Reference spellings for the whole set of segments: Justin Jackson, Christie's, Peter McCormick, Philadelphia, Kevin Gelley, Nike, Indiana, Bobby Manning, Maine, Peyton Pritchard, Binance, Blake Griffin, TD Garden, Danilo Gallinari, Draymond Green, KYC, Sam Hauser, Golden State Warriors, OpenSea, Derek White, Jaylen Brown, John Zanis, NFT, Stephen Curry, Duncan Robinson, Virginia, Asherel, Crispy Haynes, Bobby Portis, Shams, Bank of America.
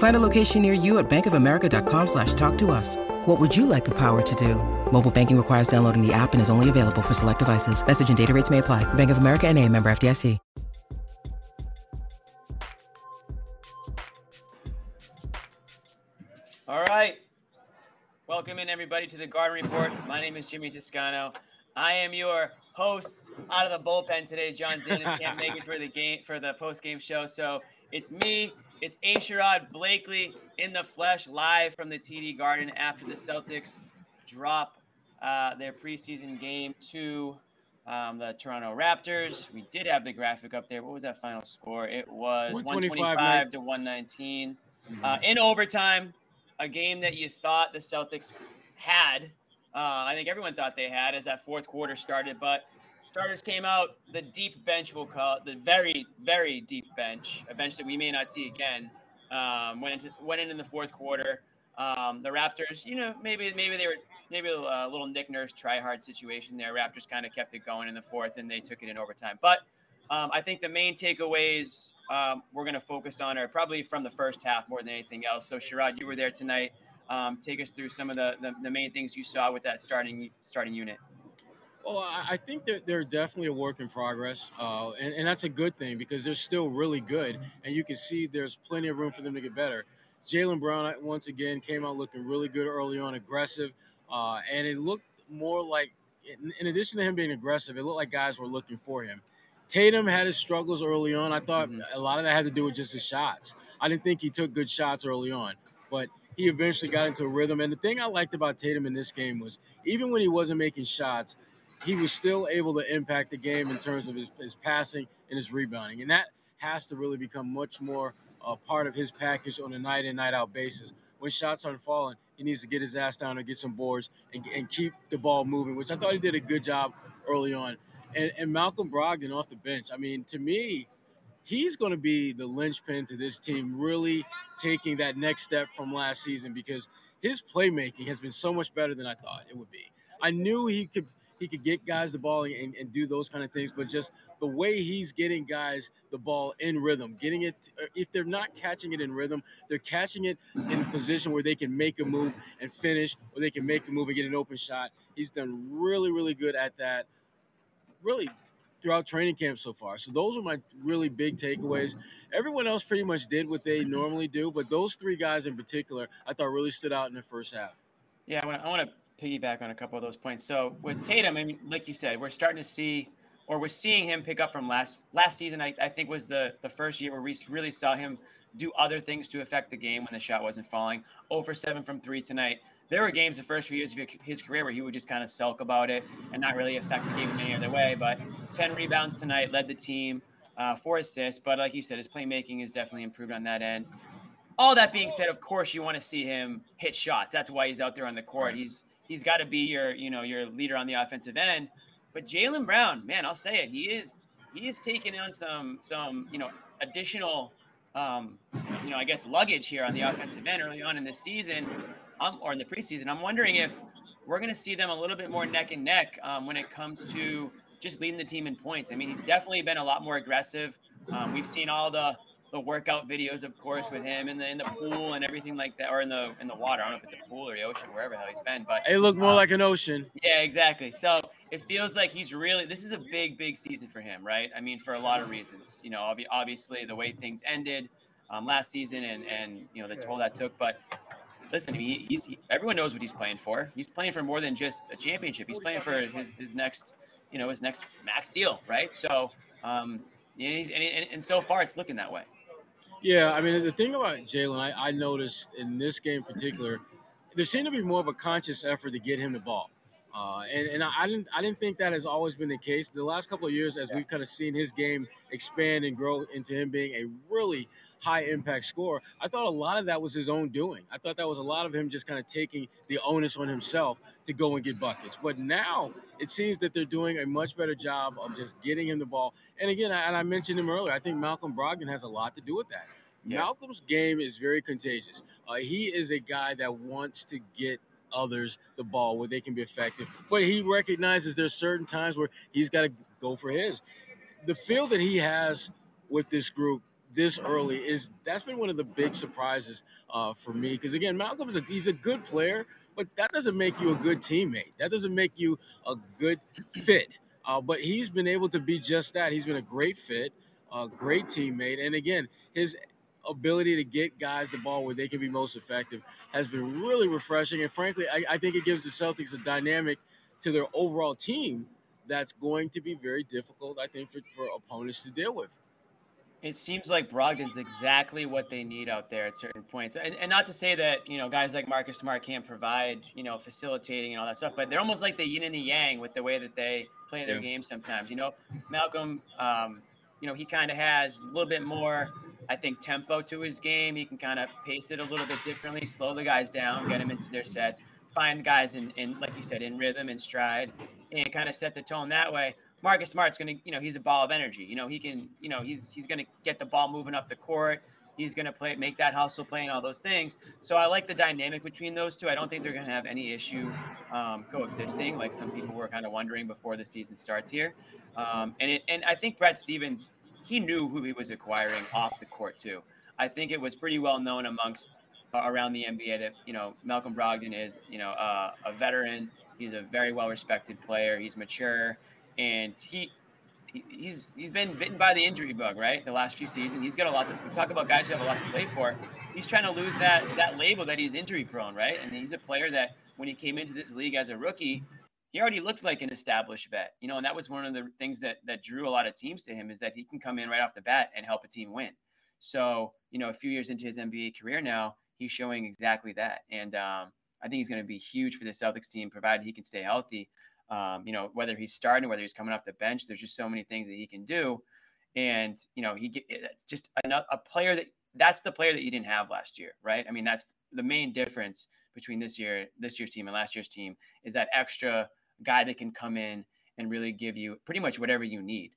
Find a location near you at bankofamerica.com/talktous. What would you like the power to do? Mobile banking requires downloading the app and is only available for select devices. Message and data rates may apply. Bank of America N.A., member FDIC. All right. Welcome in, everybody, to the Garden Report. My name is Jimmy Toscano. I am your host out of the bullpen today. John Zanis can't make it for the game, for the post-game show, so it's me. It's A-Sherrod Blakely in the flesh, live from the TD Garden after the Celtics drop their preseason game to the Toronto Raptors. We did have the graphic up there. What was that final score? It was 125 to 119. In overtime, a game that you thought the Celtics had. I think everyone thought they had as that fourth quarter started, but starters came out, the deep bench, we'll call it, the very, very deep bench, a bench that we may not see again, went in the fourth quarter. The Raptors, you know, maybe a little Nick Nurse try-hard situation there. Raptors kind of kept it going in the fourth, and they took it in overtime. But I think the main takeaways we're going to focus on are probably from the first half more than anything else. So, Sherrod, you were there tonight. Take us through some of the main things you saw with that starting unit. Well, I think that they're definitely a work in progress, and that's a good thing because they're still really good, and you can see there's plenty of room for them to get better. Jaylen Brown, once again, came out looking really good early on, aggressive, and it looked more like, in addition to him being aggressive, it looked like guys were looking for him. Tatum had his struggles early on. I thought a lot of that had to do with just his shots. I didn't think he took good shots early on, but he eventually got into a rhythm, and the thing I liked about Tatum in this game was even when he wasn't making shots, he was still able to impact the game in terms of his passing and his rebounding. And that has to really become much more a part of his package on a night-in, night-out basis. When shots aren't falling, he needs to get his ass down and get some boards and keep the ball moving, which I thought he did a good job early on. And Malcolm Brogdon off the bench, I mean, to me, he's going to be the linchpin to this team, really taking that next step from last season because his playmaking has been so much better than I thought it would be. I knew he could get guys the ball and do those kind of things, but just the way he's getting guys the ball in rhythm, getting it – if they're not catching it in rhythm, they're catching it in a position where they can make a move and finish, or they can make a move and get an open shot. He's done really, really good at that, really throughout training camp so far. So those are my really big takeaways. Everyone else pretty much did what they normally do, but those three guys in particular I thought really stood out in the first half. Yeah, I want to piggyback on a couple of those points. So with Tatum, I mean, like you said, we're starting to see, or we're seeing him pick up from last season. I think was the first year where we really saw him do other things to affect the game when the shot wasn't falling. 0 for 7 from 3 tonight. There were games the first few years of his career where he would just kind of sulk about it and not really affect the game in any other way. But 10 rebounds tonight, led the team, 4 assists. But like you said, his playmaking is definitely improved on that end. All that being said, of course, you want to see him hit shots. That's why he's out there on the court. He's got to be your leader on the offensive end. But Jaylen Brown, man, I'll say it. He is taking on some additional, I guess, luggage here on the offensive end early on in the season, or in the preseason. I'm wondering if we're going to see them a little bit more neck and neck when it comes to just leading the team in points. I mean, he's definitely been a lot more aggressive. We've seen all the workout videos, of course, with him in the pool and everything like that, or in the water. I don't know if it's a pool or the ocean, wherever the hell he's been, but it looked more like an ocean. Yeah, exactly. So it feels like he's really, this is a big, big season for him, right? I mean, for a lot of reasons, obviously the way things ended last season and the toll that took, but listen, I mean, everyone knows what he's playing for. He's playing for more than just a championship. He's playing for his next max deal. Right. So, and so far it's looking that way. Yeah, I mean, the thing about Jaylen, I noticed in this game in particular, there seemed to be more of a conscious effort to get him the ball. And I didn't think that has always been the case. The last couple of years, as we've kind of seen his game expand and grow into him being a really high-impact scorer, I thought a lot of that was his own doing. I thought that was a lot of him just kind of taking the onus on himself to go and get buckets. But now it seems that they're doing a much better job of just getting him the ball. And again, and I mentioned him earlier, I think Malcolm Brogdon has a lot to do with that. Yeah. Malcolm's game is very contagious. He is a guy that wants to get others the ball where they can be effective. But he recognizes there's certain times where he's got to go for his. The feel that he has with this group this early is that's been one of the big surprises for me. Because again, Malcolm he's a good player, but that doesn't make you a good teammate. That doesn't make you a good fit. But he's been able to be just that. He's been a great fit, a great teammate. And again, his ability to get guys the ball where they can be most effective has been really refreshing. And frankly, I think it gives the Celtics a dynamic to their overall team that's going to be very difficult, I think, for opponents to deal with. It seems like Brogdon's exactly what they need out there at certain points. And not to say that, you know, guys like Marcus Smart can't provide, you know, facilitating and all that stuff, but they're almost like the yin and the yang with the way that they play their game sometimes. You know, Malcolm, you know, he kind of has a little bit more, I think, tempo to his game. He can kind of pace it a little bit differently, slow the guys down, get them into their sets, find guys in like you said, in rhythm and stride, and kind of set the tone that way. Marcus Smart's going to, you know, he's a ball of energy. You know, he can, you know, he's going to get the ball moving up the court. He's going to play, make that hustle play and all those things. So I like the dynamic between those two. I don't think they're going to have any issue coexisting, like some people were kind of wondering before the season starts here. And I think Brad Stevens, he knew who he was acquiring off the court too. I think it was pretty well known amongst around the NBA that, you know, Malcolm Brogdon is, you know, a veteran. He's a very well-respected player. He's mature. And he's been bitten by the injury bug, right? The last few seasons, he's got a lot to talk about. Guys who have a lot to play for. He's trying to lose that label that he's injury prone, right? And he's a player that when he came into this league as a rookie, he already looked like an established vet, you know. And that was one of the things that drew a lot of teams to him, is that he can come in right off the bat and help a team win. So, you know, a few years into his NBA career now, he's showing exactly that. And I think he's going to be huge for the Celtics team, provided he can stay healthy. You know, whether he's starting, whether he's coming off the bench, there's just so many things that he can do. And, you know, it's just a player that's the player that you didn't have last year, right? I mean, that's the main difference between this year's team and last year's team, is that extra guy that can come in and really give you pretty much whatever you need.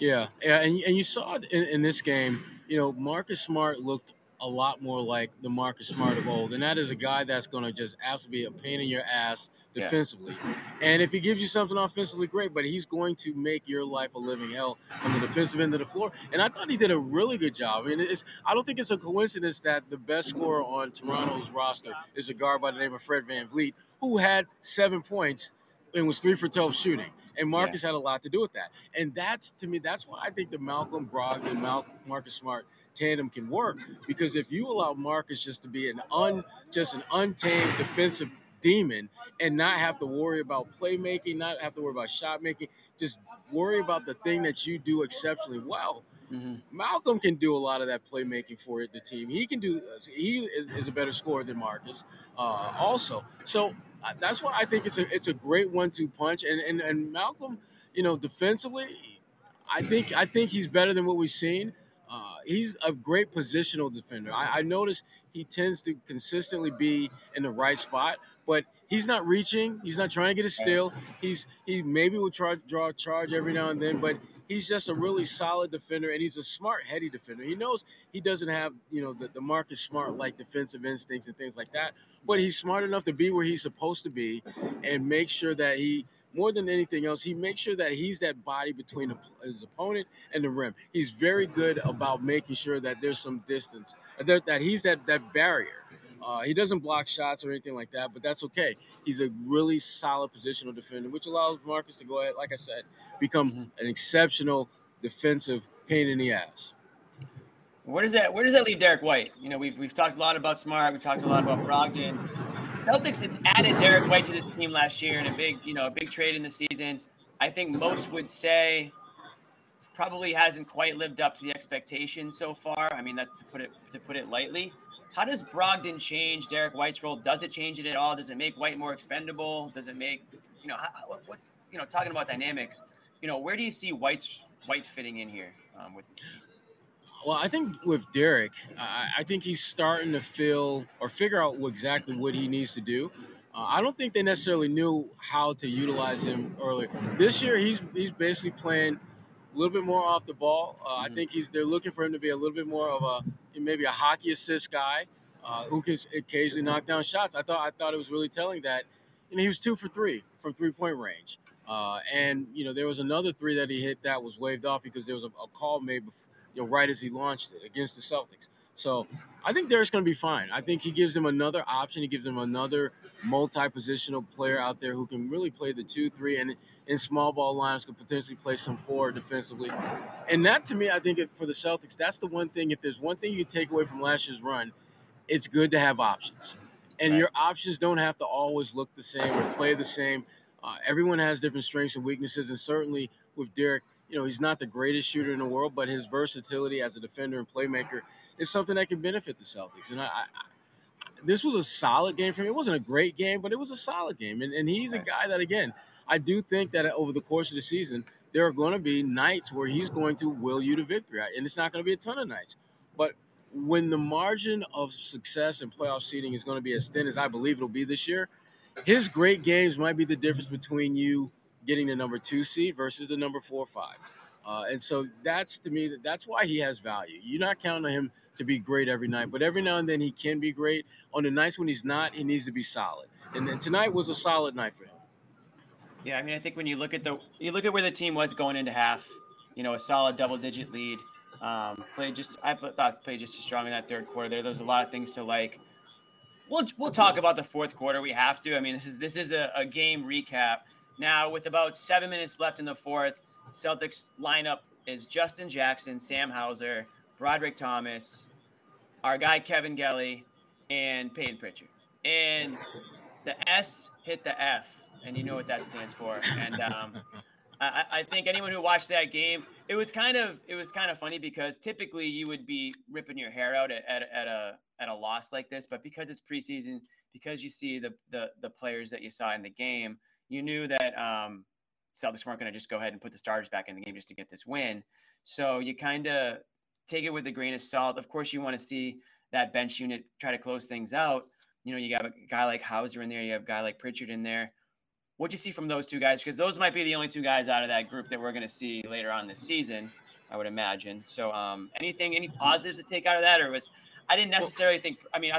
Yeah. And you saw it in this game, you know, Marcus Smart looked a lot more like the Marcus Smart of old. And that is a guy that's going to just absolutely be a pain in your ass defensively. Yeah. And if he gives you something offensively, great, but he's going to make your life a living hell on the defensive end of the floor. And I thought he did a really good job. I mean, I don't think it's a coincidence that the best scorer on Toronto's roster is a guard by the name of Fred VanVleet, who had 7 points and was 3 for 12 shooting. And Marcus had a lot to do with that. And that's, to me, that's why I think the Malcolm Brogdon and Marcus Smart tandem can work, because if you allow Marcus just to be an untamed defensive demon and not have to worry about playmaking, not have to worry about shot making, just worry about the thing that you do exceptionally well. Mm-hmm. Malcolm can do a lot of that playmaking for the team. He is a better scorer than Marcus also. So that's why I think it's a great 1-2 punch. And Malcolm, you know, defensively, I think he's better than what we've seen. He's a great positional defender. I noticed he tends to consistently be in the right spot, but he's not reaching. He's not trying to get a steal. He maybe will try to draw a charge every now and then, but he's just a really solid defender, and he's a smart, heady defender. He knows he doesn't have, you know, the Marcus Smart-like defensive instincts and things like that, but he's smart enough to be where he's supposed to be and make sure that he – more than anything else, he makes sure that he's that body between his opponent and the rim. He's very good about making sure that there's some distance, that he's that barrier. He doesn't block shots or anything like that, but that's okay. He's a really solid positional defender, which allows Marcus to go ahead, like I said, become an exceptional defensive pain in the ass. Where does that leave Derek White? You know, we've talked a lot about Smart. We've talked a lot about Brogdon. Celtics had added Derek White to this team last year in a big trade in the season. I think most would say probably hasn't quite lived up to the expectations so far. I mean, that's to put it lightly. How does Brogdon change Derek White's role? Does it change it at all? Does it make White more expendable? Does it make, talking about dynamics, where do you see White fitting in here with this team? Well, I think with Derek, I think he's starting to figure out exactly what he needs to do. I don't think they necessarily knew how to utilize him earlier. This year, he's basically playing a little bit more off the ball. I think they're looking for him to be a little bit more of maybe a hockey assist guy who can occasionally knock down shots. I thought it was really telling that he was 2 for 3 from three-point range. And there was another three that he hit that was waved off because there was a call made before, right as he launched it against the Celtics. So I think Derek's going to be fine. I think he gives him another option. He gives him another multi-positional player out there who can really play the 2-3 and in small ball lineups could potentially play some forward defensively. And that, to me, I think for the Celtics, that's the one thing. If there's one thing you take away from last year's run, it's good to have options. And Your options don't have to always look the same or play the same. Everyone has different strengths and weaknesses, and certainly with Derek, he's not the greatest shooter in the world, but his versatility as a defender and playmaker is something that can benefit the Celtics. And this was a solid game for him. It wasn't a great game, but it was a solid game. And he's a guy that, again, I do think that over the course of the season, there are going to be nights where he's going to will you to victory. And it's not going to be a ton of nights. But when the margin of success and playoff seeding is going to be as thin as I believe it'll be this year, his great games might be the difference between you getting the number 2 seed versus the number 4 or 5. And so that's, to me, that's why he has value. You're not counting on him to be great every night, but every now and then he can be great. On the nights when he's not, he needs to be solid. And then tonight was a solid night for him. Yeah, I mean, I think when you look at where the team was going into half, a solid double-digit lead. Played just as strong in that third quarter there. There's a lot of things to like. We'll talk about the fourth quarter. We have to. I mean, this is a game recap. Now, with about 7 minutes left in the fourth, Celtics lineup is Justin Jackson, Sam Hauser, Broderick Thomas, our guy Kevin Gelley, and Peyton Pritchard. And the S hit the F, and you know what that stands for. And I think anyone who watched that game, it was kind of funny because typically you would be ripping your hair out at a loss like this, but because it's preseason, because you see the players that you saw in the game. You knew that Celtics weren't going to just go ahead and put the starters back in the game just to get this win. So you kind of take it with a grain of salt. Of course, you want to see that bench unit try to close things out. You got a guy like Hauser in there. You have a guy like Pritchard in there. What'd you see from those two guys? Because those might be the only two guys out of that group that we're going to see later on this season, I would imagine. So any positives to take out of that? I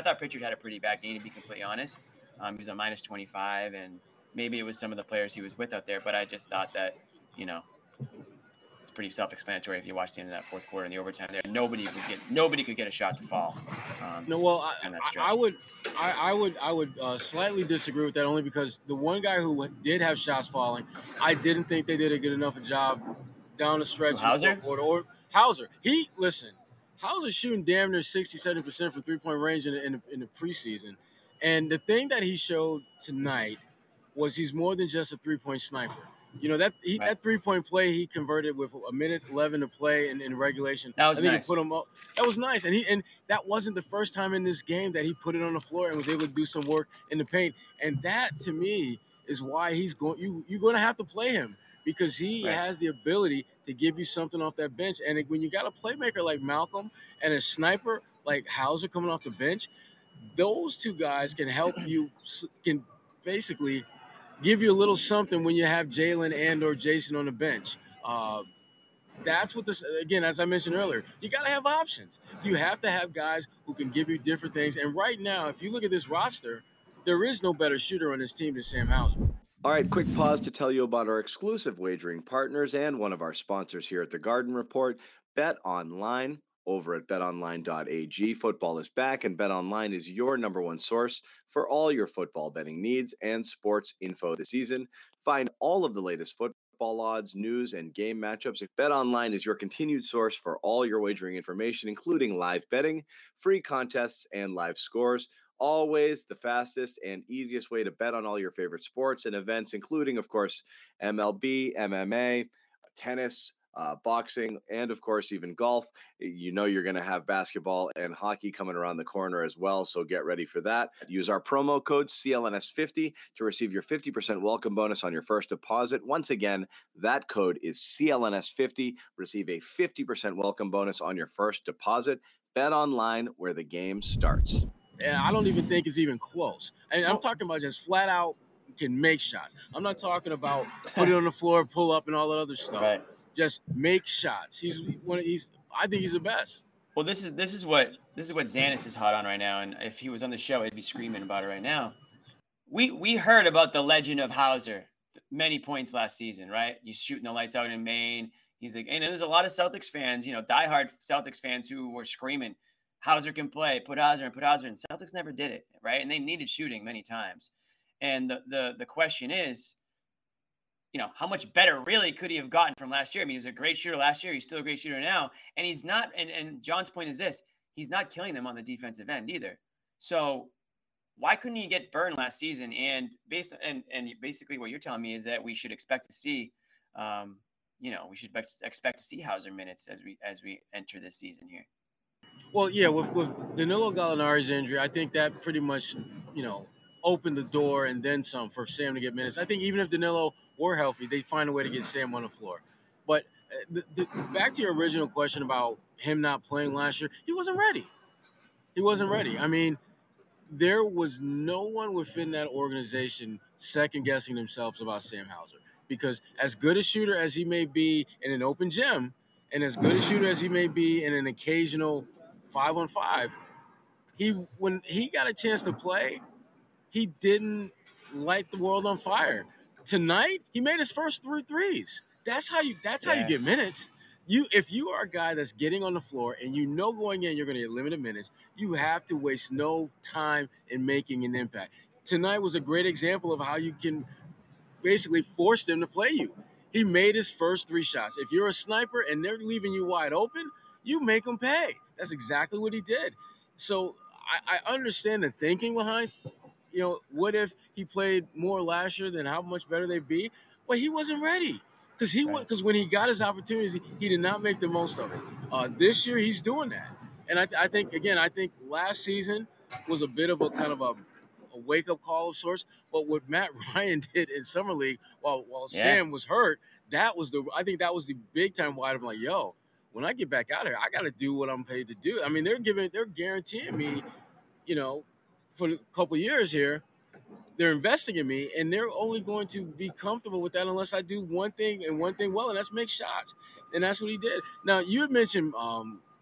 thought Pritchard had a pretty bad game, to be completely honest. He was a minus 25 and maybe it was some of the players he was with out there, but I just thought that, it's pretty self-explanatory if you watch the end of that fourth quarter in the overtime there. Nobody could get a shot to fall. I would slightly disagree with that only because the one guy who did have shots falling, I didn't think they did a good enough job down the stretch. Hauser. Hauser's shooting damn near 60-70% from three-point range in the preseason. And the thing that he showed tonight was he's more than just a three-point sniper. That three-point play he converted with a minute 11 to play in regulation. That was nice. He put him up. That was nice. And that wasn't the first time in this game that he put it on the floor and was able to do some work in the paint. And that, to me, is why he's going. You're going to have to play him because he has the ability to give you something off that bench. And when you got a playmaker like Malcolm and a sniper like Hauser coming off the bench, those two guys can help you, can basically – give you a little something when you have Jaylen and or Jason on the bench. That's what this – again, as I mentioned earlier, you got to have options. You have to have guys who can give you different things. And right now, if you look at this roster, there is no better shooter on this team than Sam Hauser. All right, quick pause to tell you about our exclusive wagering partners and one of our sponsors here at the Garden Report, Bet Online. Over at betonline.ag, football is back, and BetOnline is your number one source for all your football betting needs and sports info this season. Find all of the latest football odds, news, and game matchups. BetOnline is your continued source for all your wagering information, including live betting, free contests, and live scores. Always the fastest and easiest way to bet on all your favorite sports and events, including, of course, MLB, MMA, tennis, boxing, and of course, even golf. You know you're going to have basketball and hockey coming around the corner as well, so get ready for that. Use our promo code CLNS50 to receive your 50% welcome bonus on your first deposit. Once again, that code is CLNS50. Receive a 50% welcome bonus on your first deposit. Bet Online, where the game starts. Yeah, I don't even think it's even close. And I'm talking about just flat out can make shots. I'm not talking about put it on the floor, pull up, and all that other stuff. Right. Just make shots. I think he's the best. Well, this is what Xanis is hot on right now, and if he was on the show, he'd be screaming about it right now. We heard about the legend of Hauser many points last season, right? He's shooting the lights out in Maine. He's like, and there's a lot of Celtics fans, diehard Celtics fans who were screaming, Hauser can play, put Hauser in. Celtics never did it, right? And they needed shooting many times. And the question is, how much better really could he have gotten from last year? I mean, he was a great shooter last year. He's still a great shooter now. And he's not, and John's point is this, he's not killing them on the defensive end either. So why couldn't he get burned last season? And basically what you're telling me is that we should expect to see, Hauser minutes as we enter this season here. Well, yeah, with Danilo Gallinari's injury, I think that pretty much, opened the door and then some for Sam to get minutes. I think even if Danilo were healthy, they'd find a way to get Sam on the floor. But back to your original question about him not playing last year, he wasn't ready. I mean, there was no one within that organization second-guessing themselves about Sam Hauser, because as good a shooter as he may be in an open gym and as good a shooter as he may be in an occasional 5-on-5, when he got a chance to play, he didn't light the world on fire. Tonight, he made his first 3 threes. That's how you get minutes. If you are a guy that's getting on the floor and going in you're going to get limited minutes, you have to waste no time in making an impact. Tonight was a great example of how you can basically force them to play you. He made his first 3 shots. If you're a sniper and they're leaving you wide open, you make them pay. That's exactly what he did. So I understand the thinking behind what if he played more last year than how much better they'd be? Well, he wasn't ready because when he got his opportunities, he did not make the most of it. This year, he's doing that. And I think last season was a bit of a kind of a wake-up call of sorts. But what Matt Ryan did in Summer League while Sam was hurt, that was the big-time wide open. Like, yo, when I get back out here, I got to do what I'm paid to do. I mean, they're guaranteeing me, for a couple years here, they're investing in me, and they're only going to be comfortable with that unless I do one thing well, and that's make shots. And that's what he did. Now, you had mentioned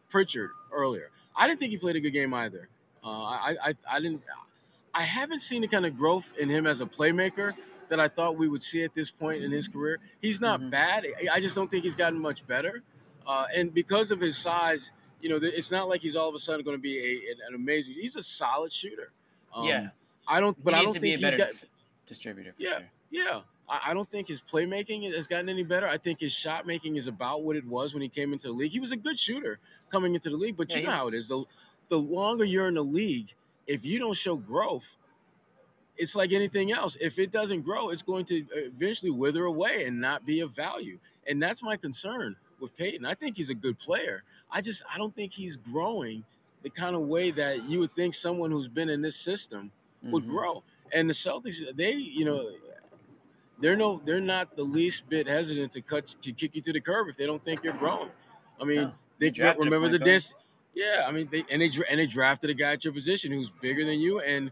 Pritchard earlier. I didn't think he played a good game either. I haven't seen the kind of growth in him as a playmaker that I thought we would see at this point in his career. He's not bad. I just don't think he's gotten much better. And because of his size, it's not like he's all of a sudden going to be an amazing. He's a solid shooter. I don't think he's got distributor. For sure. I don't think his playmaking has gotten any better. I think his shot making is about what it was when he came into the league. He was a good shooter coming into the league, but how it is. The longer you're in the league, if you don't show growth, it's like anything else. If it doesn't grow, it's going to eventually wither away and not be of value. And that's my concern with Peyton. I think he's a good player. I don't think he's growing the kind of way that you would think someone who's been in this system would grow. And the Celtics, they're not the least bit hesitant to kick you to the curb if they don't think you're growing. I mean, they can't remember the dance. Yeah, I mean, they drafted a guy at your position who's bigger than you. And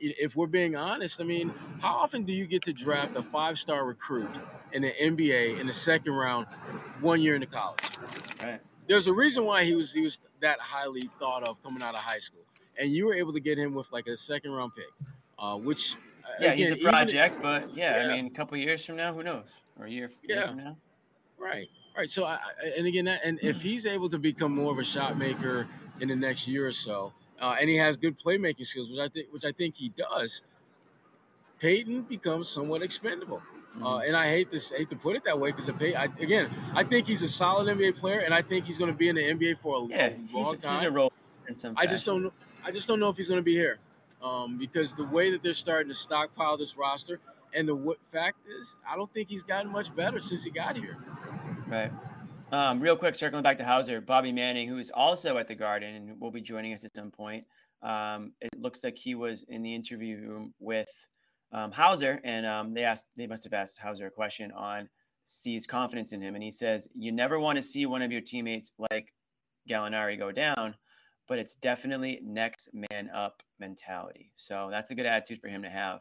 if we're being honest, I mean, how often do you get to draft a 5-star recruit in the NBA in the second round, 1 year into college? Right. There's a reason why he was that highly thought of coming out of high school, and you were able to get him with like a second-round pick, which again, he's a project. I mean, a couple years from now, who knows? Or a year from now, right? All right. So, if he's able to become more of a shot maker in the next year or so, and he has good playmaking skills, which I think he does, Peyton becomes somewhat expendable. And I hate to put it that way because I think he's a solid NBA player, and I think he's going to be in the NBA for a long time. He's a role in some fashion. I just don't know if he's going to be here because the way that they're starting to stockpile this roster, and the fact is, I don't think he's gotten much better since he got here. Right. Real quick, circling back to Hauser, Bobby Manning, who is also at the Garden and will be joining us at some point. It looks like he was in the interview room with Hauser, and they must have asked Hauser a question on C's confidence in him. And he says, you never want to see one of your teammates like Gallinari go down, but it's definitely next man up mentality. So that's a good attitude for him to have.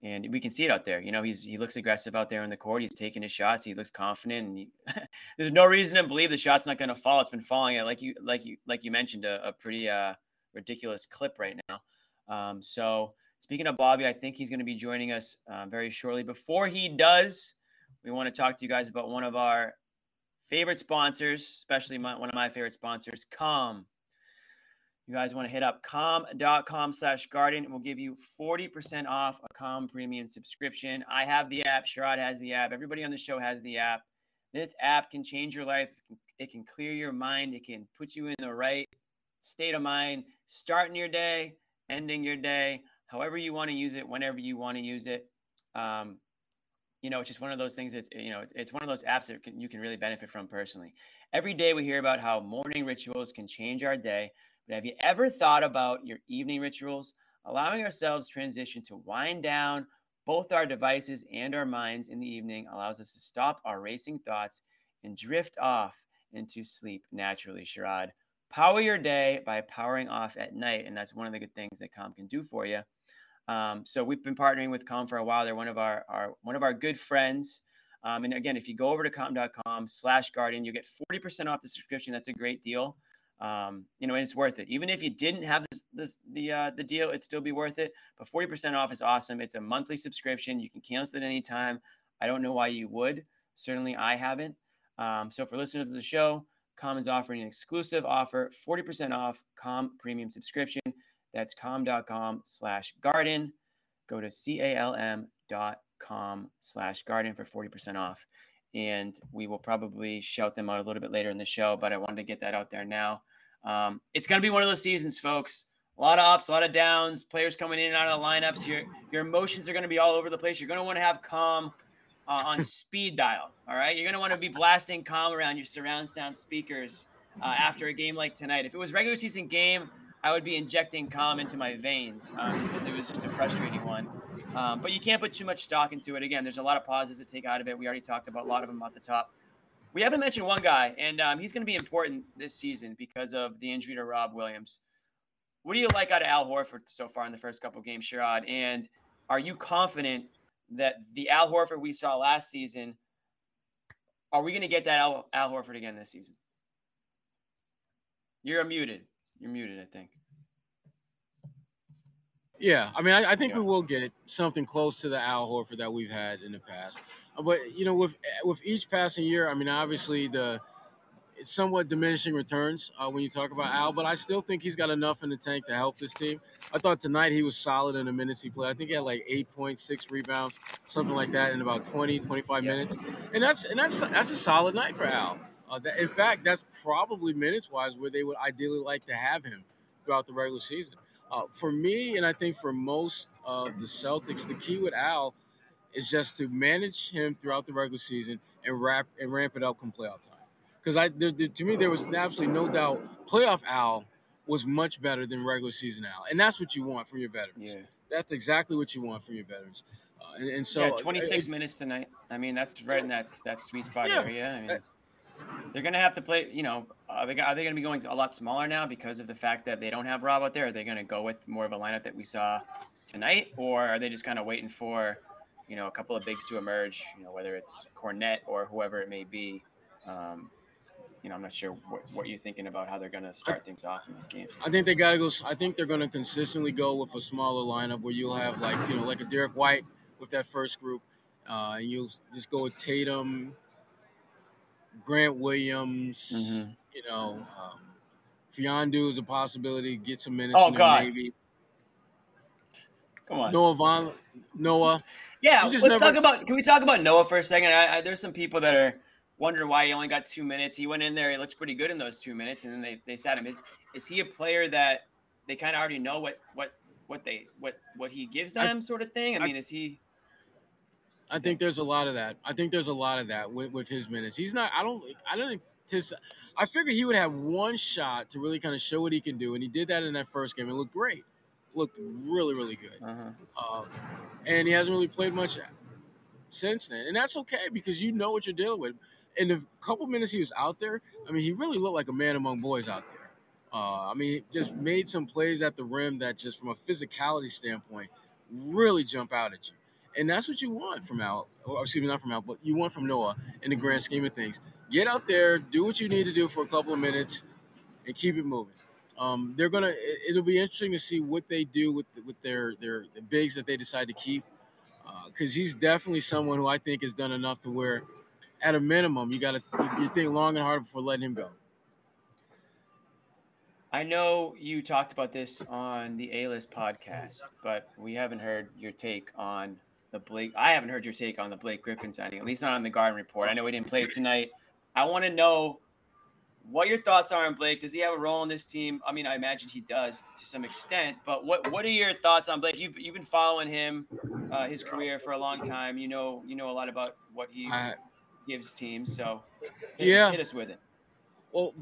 And we can see it out there. You know, he looks aggressive out there on the court. He's taking his shots. He looks confident. And there's no reason to believe the shot's not going to fall. It's been falling at, like you mentioned, a pretty ridiculous clip right now. So speaking of Bobby, I think he's going to be joining us very shortly. Before he does, we want to talk to you guys about one of our favorite sponsors, especially one of my favorite sponsors, Calm. You guys want to hit up calm.com/garden. We'll give you 40% off a Calm premium subscription. I have the app. Sherrod has the app. Everybody on the show has the app. This app can change your life. It can clear your mind. It can put you in the right state of mind, starting your day, ending your day, however you want to use it, whenever you want to use it. You know, it's just one of those things that, you know, it's one of those apps that you can really benefit from personally. Every day we hear about how morning rituals can change our day. But have you ever thought about your evening rituals? Allowing ourselves transition to wind down both our devices and our minds in the evening allows us to stop our racing thoughts and drift off into sleep naturally, Sherrod. Power your day by powering off at night, and that's one of the good things that Calm can do for you. So we've been partnering with Calm for a while. They're one of our good friends. And again, if you go over to calm.com/garden, you'll get 40% off the subscription. That's a great deal. You know, and it's worth it. Even if you didn't have the deal, it'd still be worth it. But 40% off is awesome. It's a monthly subscription. You can cancel it any time. I don't know why you would. Certainly I haven't. So for listeners to the show, Calm is offering an exclusive offer, 40% off Calm premium subscription. That's calm.com/garden. Go to calm.com/garden for 40% off. And we will probably shout them out a little bit later in the show, but I wanted to get that out there now. It's going to be one of those seasons, folks. A lot of ups, a lot of downs, players coming in and out of the lineups. Your emotions are going to be all over the place. You're going to want to have Calm on speed dial, all right? You're going to want to be blasting Calm around your surround sound speakers after a game like tonight. If it was regular season game, I would be injecting Calm into my veins because it was just a frustrating one. But you can't put too much stock into it. Again, there's a lot of positives to take out of it. We already talked about a lot of them at the top. We haven't mentioned one guy, and he's going to be important this season because of the injury to Rob Williams. What do you like out of Al Horford so far in the first couple of games, Sherrod? And are you confident that the Al Horford we saw last season, are we going to get that Al Horford again this season? You're muted. You're muted, I think. Yeah, I mean, I think we will get something close to the Al Horford that we've had in the past. But, you know, with each passing year, I mean, obviously it's somewhat diminishing returns when you talk about Al, but I still think he's got enough in the tank to help this team. I thought tonight he was solid in the minutes he played. I think he had like 8.6 rebounds, something like that, in about 20, 25 minutes. And that's a solid night for Al. In fact, that's probably minutes-wise where they would ideally like to have him throughout the regular season. For me, and I think for most of the Celtics, the key with Al is just to manage him throughout the regular season and ramp it up come playoff time. Because to me, there was absolutely no doubt playoff Al was much better than regular season Al. And that's what you want from your veterans. Yeah. That's exactly what you want from your veterans. And so, yeah, 26 minutes tonight. I mean, that's right in that sweet spot area. I mean, they're going to have to play, you know, are they going to be going a lot smaller now because of the fact that they don't have Rob out there? Are they going to go with more of a lineup that we saw tonight? Or are they just kind of waiting for, you know, a couple of bigs to emerge, you know, whether it's Cornette or whoever it may be? You know, I'm not sure what you're thinking about how they're going to start things off in this game. I think they're going to consistently go with a smaller lineup where you'll have like a Derek White with that first group. And you'll just go with Tatum, Grant Williams, you know, Fiondu is a possibility. Get some minutes. Oh, God. Maybe. Come on. Noah. Yeah, can we talk about Noah for a second? There's some people that are wondering why he only got 2 minutes. He went in there. He looked pretty good in those 2 minutes, and then they sat him. Is he a player that they kind of already know what he gives them, sort of thing? I mean, is he – I think there's a lot of that. I think there's a lot of that with his minutes. He's not. I figured he would have one shot to really kind of show what he can do, and he did that in that first game. It looked great. Looked really, really good. Uh-huh. And he hasn't really played much since then, and that's okay because you know what you're dealing with. In the couple minutes he was out there, I mean, he really looked like a man among boys out there. I mean, just made some plays at the rim that just from a physicality standpoint really jump out at you. And that's what you want from you want from Noah in the grand scheme of things. Get out there, do what you need to do for a couple of minutes, and keep it moving. It'll be interesting to see what they do with their bigs that they decide to keep, because he's definitely someone who I think has done enough to where, at a minimum, you think long and hard before letting him go. I know you talked about this on the A-List podcast, but we haven't heard your take on I haven't heard your take on the Blake Griffin signing, at least not on the Garden Report. I know he didn't play tonight. I want to know what your thoughts are on Blake. Does he have a role in this team? I mean, I imagine he does to some extent, but what are your thoughts on Blake? You've been following him, his career for a long time. You know a lot about what he gives teams. So hit us with it. Well,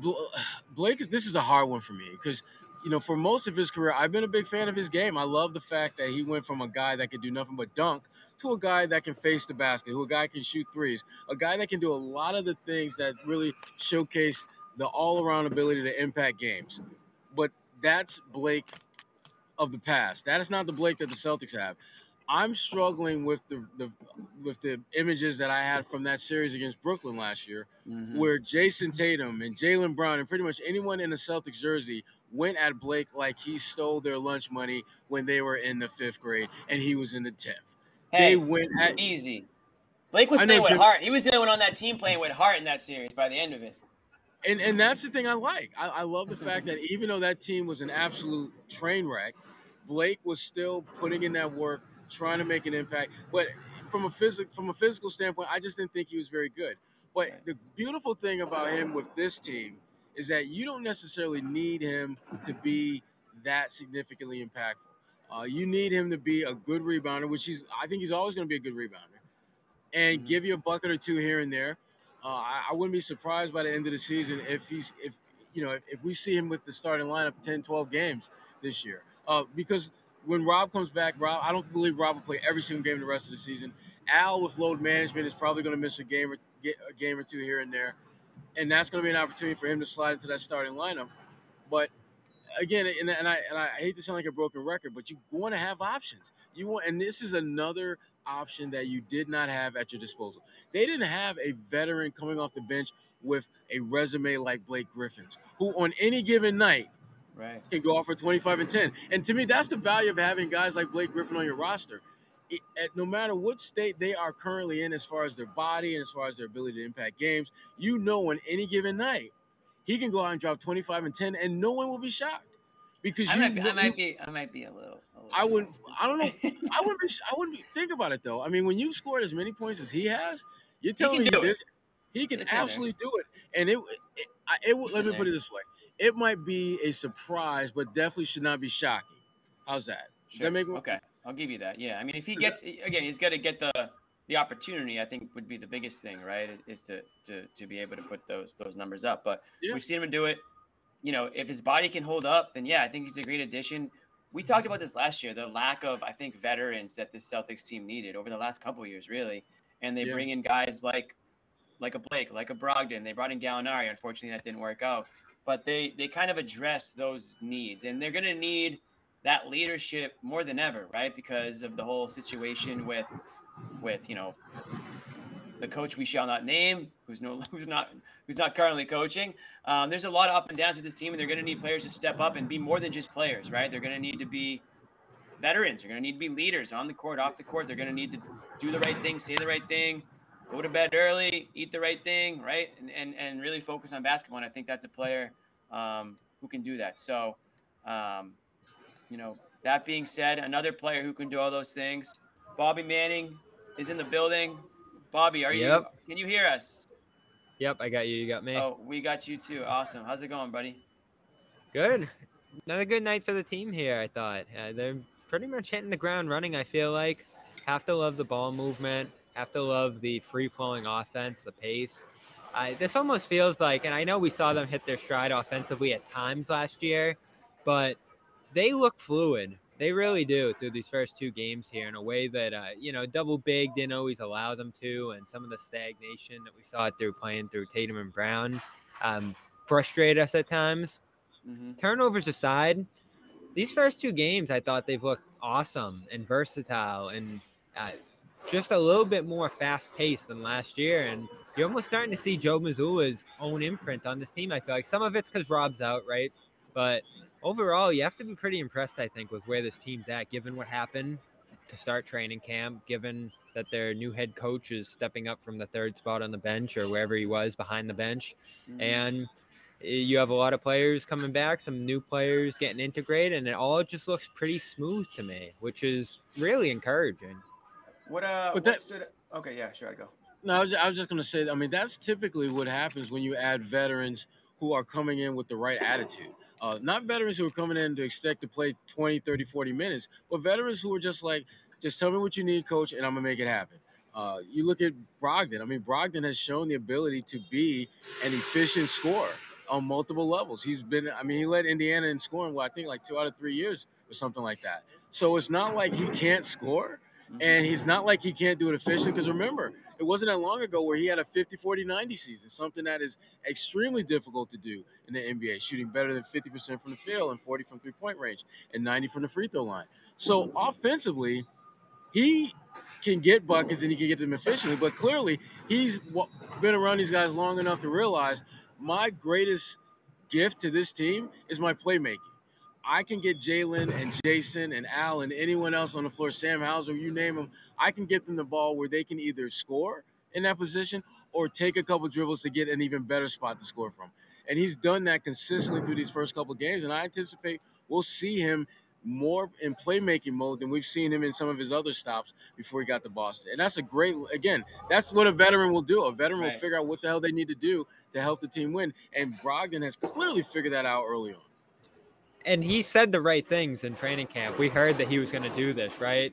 Blake, this is a hard one for me because, you know, for most of his career, I've been a big fan of his game. I love the fact that he went from a guy that could do nothing but dunk to a guy that can face the basket, who a guy can shoot threes, a guy that can do a lot of the things that really showcase the all-around ability to impact games. But that's Blake of the past. That is not the Blake that the Celtics have. I'm struggling with the images that I had from that series against Brooklyn last year, mm-hmm. where Jason Tatum and Jaylen Brown and pretty much anyone in a Celtics jersey went at Blake like he stole their lunch money when they were in the 5th grade and he was in the 10th. Hey, they went at easy. Blake was playing with heart. He was the only one on that team playing with heart in that series by the end of it. And that's the thing I like. I love the fact that even though that team was an absolute train wreck, Blake was still putting in that work, trying to make an impact. But from a physical standpoint, I just didn't think he was very good. But the beautiful thing about him with this team is that you don't necessarily need him to be that significantly impactful. You need him to be a good rebounder, which I think he's always going to be a good rebounder, and mm-hmm. give you a bucket or two here and there. I wouldn't be surprised by the end of the season if we see him with the starting lineup 10, 12 games this year. Because when Rob comes back, I don't believe Rob will play every single game the rest of the season. Al, with load management, is probably going to miss a game or two here and there. And that's going to be an opportunity for him to slide into that starting lineup. But again, and I hate to sound like a broken record, but you want to have options. And this is another option that you did not have at your disposal. They didn't have a veteran coming off the bench with a resume like Blake Griffin's, who on any given night can go off for 25 and 10. And to me, that's the value of having guys like Blake Griffin on your roster. No matter what state they are currently in as far as their body and as far as their ability to impact games, you know on any given night, he can go out and drop 25 and 10, and no one will be shocked because I might be a little. I wouldn't be. Think about it though. I mean, when you've scored as many points as he has, you're telling me this. He can absolutely do it, and it let me put it this way: it might be a surprise, but definitely should not be shocking. How's that? Does that make sense? Okay, I'll give you that. Yeah, I mean, if he gets again, he's got to get the opportunity, I think, would be the biggest thing, right, is to be able to put those numbers up. But we've seen him do it. You know, if his body can hold up, then, I think he's a great addition. We talked about this last year, the lack of, I think, veterans that this Celtics team needed over the last couple of years, really. And they bring in guys like a Blake, like a Brogdon. They brought in Gallinari. Unfortunately, that didn't work out. But they kind of addressed those needs. And they're going to need that leadership more than ever, right, because of the whole situation with the coach we shall not name, who's not currently coaching. There's a lot of up and downs with this team, and they're going to need players to step up and be more than just players, right? They're going to need to be veterans. They're going to need to be leaders on the court, off the court. They're going to need to do the right thing, say the right thing, go to bed early, eat the right thing, right, and really focus on basketball. And I think that's a player who can do that. So, that being said, another player who can do all those things, Bobby Manning is in the building. Bobby, you? Can you hear us? Yep, I got you. You got me. Oh, we got you too. Awesome. How's it going, buddy? Good. Another good night for the team here, I thought. They're pretty much hitting the ground running, I feel like. Have to love the ball movement. I have to love the free-flowing offense, the pace. This almost feels like, and I know we saw them hit their stride offensively at times last year, but they look fluid. They really do through these first two games here in a way that, double big didn't always allow them to. And some of the stagnation that we saw through playing through Tatum and Brown frustrated us at times. Mm-hmm. Turnovers aside, these first two games, I thought they've looked awesome and versatile and just a little bit more fast-paced than last year. And you're almost starting to see Joe Mazzulla's own imprint on this team, I feel like. Some of it's because Rob's out, right? But overall, you have to be pretty impressed, I think, with where this team's at, given what happened to start training camp, given that their new head coach is stepping up from the third spot on the bench or wherever he was behind the bench. Mm-hmm. And you have a lot of players coming back, some new players getting integrated, and it all just looks pretty smooth to me, which is really encouraging. Okay, yeah, sure, I go. No, I was just going to say, I mean, that's typically what happens when you add veterans who are coming in with the right attitude. Not veterans who are coming in to expect to play 20, 30, 40 minutes, but veterans who are just like, just tell me what you need, coach, and I'm going to make it happen. You look at Brogdon. I mean, Brogdon has shown the ability to be an efficient scorer on multiple levels. He's been, I mean, he led Indiana in scoring, well, I think like 2 out of 3 years or something like that. So it's not like he can't score, and he's not like he can't do it efficiently, because remember, it wasn't that long ago where he had a 50-40-90 season, something that is extremely difficult to do in the NBA, shooting better than 50% from the field and 40% from three-point range and 90% from the free throw line. So offensively, he can get buckets and he can get them efficiently, but clearly he's been around these guys long enough to realize my greatest gift to this team is my playmaking. I can get Jaylen and Jason and Al and anyone else on the floor, Sam Hauser, you name them, I can get them the ball where they can either score in that position or take a couple dribbles to get an even better spot to score from. And he's done that consistently through these first couple games, and I anticipate we'll see him more in playmaking mode than we've seen him in some of his other stops before he got to Boston. And that's a great – again, that's what a veteran will do. A veteran will figure out what the hell they need to do to help the team win, and Brogdon has clearly figured that out early on. And he said the right things in training camp. We heard that he was going to do this, right?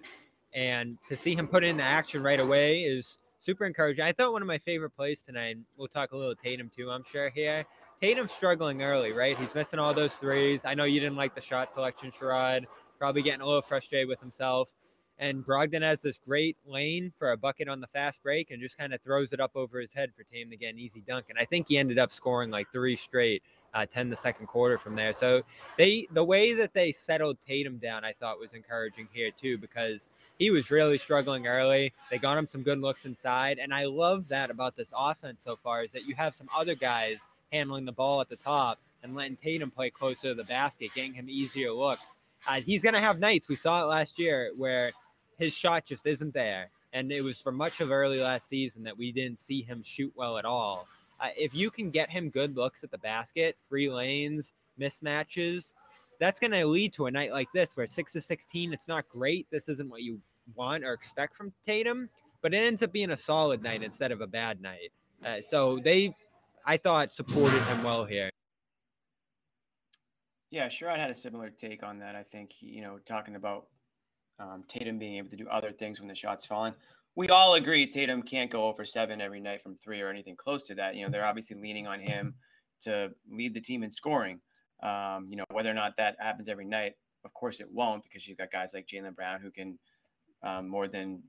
And to see him put in the action right away is super encouraging. I thought one of my favorite plays tonight, and we'll talk a little Tatum too, I'm sure, here. Tatum's struggling early, right? He's missing all those threes. I know you didn't like the shot selection, Sherrod. Probably getting a little frustrated with himself. And Brogdon has this great lane for a bucket on the fast break and just kind of throws it up over his head for Tatum to get an easy dunk. And I think he ended up scoring like 3 straight. 10 the second quarter from there. So the way that they settled Tatum down, I thought was encouraging here too, because he was really struggling early. They got him some good looks inside. And I love that about this offense so far is that you have some other guys handling the ball at the top and letting Tatum play closer to the basket, getting him easier looks. He's going to have nights. We saw it last year where his shot just isn't there. And it was for much of early last season that we didn't see him shoot well at all. If you can get him good looks at the basket, free lanes, mismatches, that's going to lead to a night like this where 6-16, it's not great. This isn't what you want or expect from Tatum, but it ends up being a solid night instead of a bad night. So I thought, supported him well here. Yeah, Sherrod had a similar take on that. I think, talking about Tatum being able to do other things when the shot's falling. We all agree Tatum can't go 0-for-7 every night from 3 or anything close to that. They're obviously leaning on him to lead the team in scoring. Whether or not that happens every night, of course it won't, because you've got guys like Jaylen Brown who can more than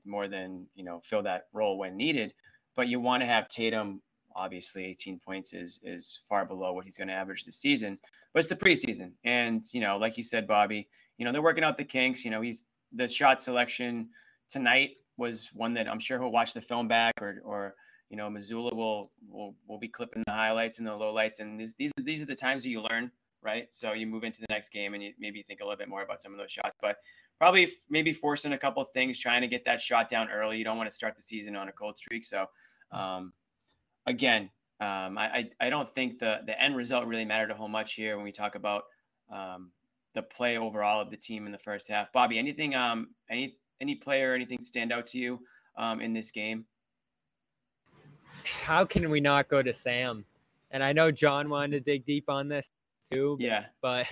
fill that role when needed. But you want to have Tatum, obviously 18 points is far below what he's going to average this season. But it's the preseason. And, like you said, Bobby, they're working out the kinks. He's the shot selection tonight was one that I'm sure he'll watch the film back or Mazzulla will be clipping the highlights and the lowlights. And these are the times that you learn, right? So you move into the next game and you maybe think a little bit more about some of those shots, but probably maybe forcing a couple of things, trying to get that shot down early. You don't want to start the season on a cold streak. So I don't think the end result really mattered a whole much here when we talk about the play overall of the team in the first half. Bobby, anything, any player or anything stand out to you in this game? How can we not go to Sam? And I know John wanted to dig deep on this too. Yeah. But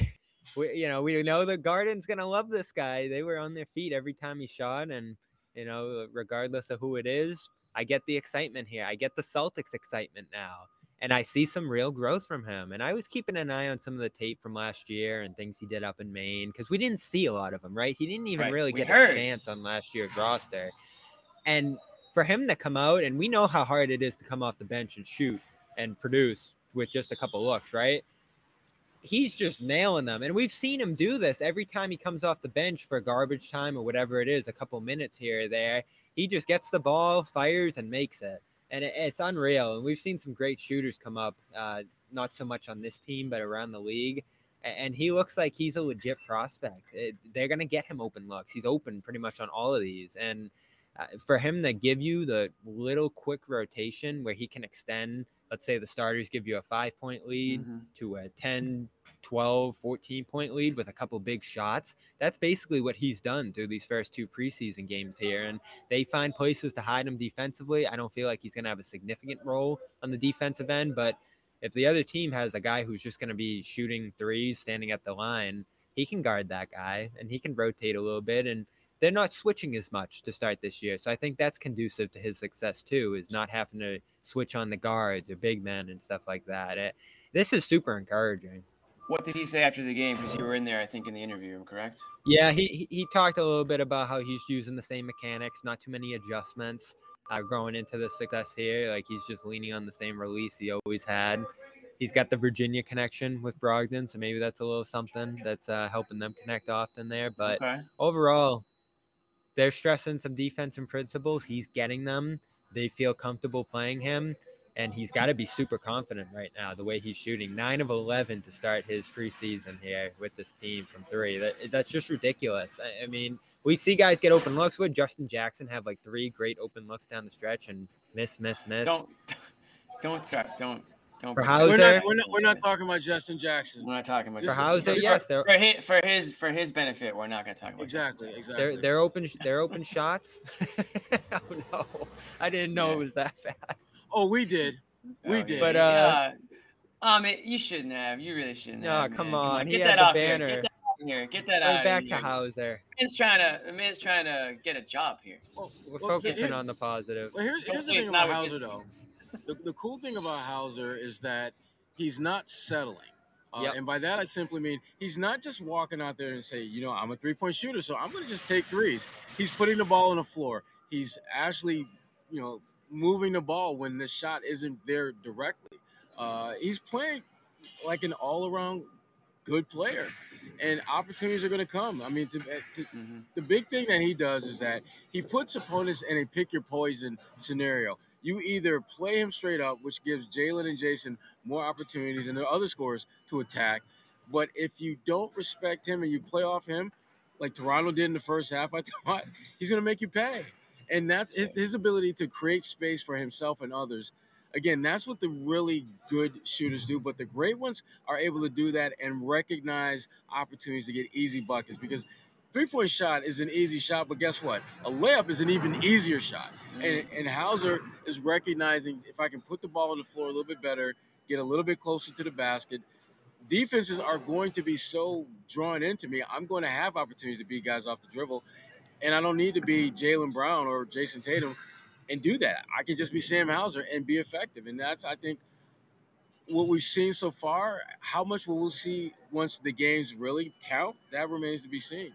we know the Garden's going to love this guy. They were on their feet every time he shot. And You know, regardless of who it is, I get the excitement here. I get the Celtics excitement now. And I see some real growth from him. And I was keeping an eye on some of the tape from last year and things he did up in Maine, because we didn't see a lot of him, right? He didn't even really get a chance on last year's roster. And for him to come out, and we know how hard it is to come off the bench and shoot and produce with just a couple looks, right? He's just nailing them. And we've seen him do this every time he comes off the bench for garbage time or whatever it is, a couple minutes here or there. He just gets the ball, fires, and makes it. And it's unreal. And we've seen some great shooters come up, not so much on this team, but around the league. And he looks like he's a legit prospect. They're going to get him open looks. He's open pretty much on all of these. And for him to give you the little quick rotation where he can extend, let's say the starters give you a 5-point lead to a 10, 12, 14-point lead with a couple big shots. That's basically what he's done through these first two preseason games here. And they find places to hide him defensively. I don't feel like he's going to have a significant role on the defensive end, but if the other team has a guy who's just going to be shooting threes, standing at the line, he can guard that guy and he can rotate a little bit. And they're not switching as much to start this year. So I think that's conducive to his success too, is not having to switch on the guards or big men and stuff like that. This is super encouraging. What did he say after the game? Because you were in there, I think, in the interview room, correct? Yeah, he talked a little bit about how he's using the same mechanics, not too many adjustments growing into the success here. Like, he's just leaning on the same release he always had. He's got the Virginia connection with Brogdon, so maybe that's a little something that's helping them connect often there. But overall, they're stressing some defense and principles. He's getting them. They feel comfortable playing him. And he's got to be super confident right now, the way he's shooting. 9 of 11 to start his preseason here with this team from three. That's just ridiculous. I mean, we see guys get open looks. Would Justin Jackson have like 3 great open looks down the stretch and miss? Don't start. For Hauser, we're not talking about Justin Jackson. We're not talking about Justin. For Hauser, yes. For his benefit, we're not going to talk about exactly. They're open shots. Oh no, I didn't know it was that bad. Oh, we did. But you shouldn't have. You really shouldn't have. No, come on. He had the banner. Get that out of here. Get that out of here. Back to Hauser. The man's trying to get a job here. We're focusing on the positive. Well, here's the thing about Hauser, though. The cool thing about Hauser is that he's not settling. And by that, I simply mean he's not just walking out there and say, I'm a 3-point shooter, so I'm going to just take threes. He's putting the ball on the floor. He's actually, moving the ball when the shot isn't there directly. He's playing like an all-around good player, and opportunities are going to come. I mean, the big thing that he does is that he puts opponents in a pick-your-poison scenario. You either play him straight up, which gives Jaylen and Jason more opportunities and the other scorers to attack, but if you don't respect him and you play off him, like Toronto did in the first half, I thought, he's going to make you pay. And that's his ability to create space for himself and others. Again, that's what the really good shooters do, but the great ones are able to do that and recognize opportunities to get easy buckets, because 3-point shot is an easy shot, but guess what? A layup is an even easier shot. And Hauser is recognizing, if I can put the ball on the floor a little bit better, get a little bit closer to the basket, defenses are going to be so drawn into me, I'm going to have opportunities to beat guys off the dribble. And I don't need to be Jaylen Brown or Jason Tatum and do that. I can just be Sam Hauser and be effective. And that's, I think, what we've seen so far. How much will we see once the games really count? That remains to be seen.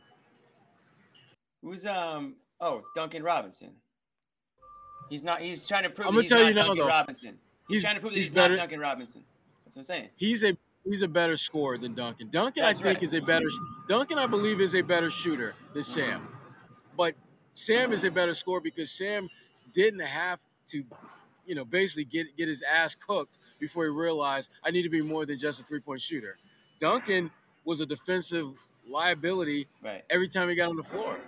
Who's Duncan Robinson? He's trying to prove he's not Duncan Robinson. He's trying to prove that he's not Duncan Robinson. That's what I'm saying. He's a better scorer than Duncan. Duncan, I believe, is a better shooter than Sam. But Sam is a better scorer because Sam didn't have to, basically get his ass cooked before he realized I need to be more than just a 3-point shooter. Duncan was a defensive liability every time he got on the floor.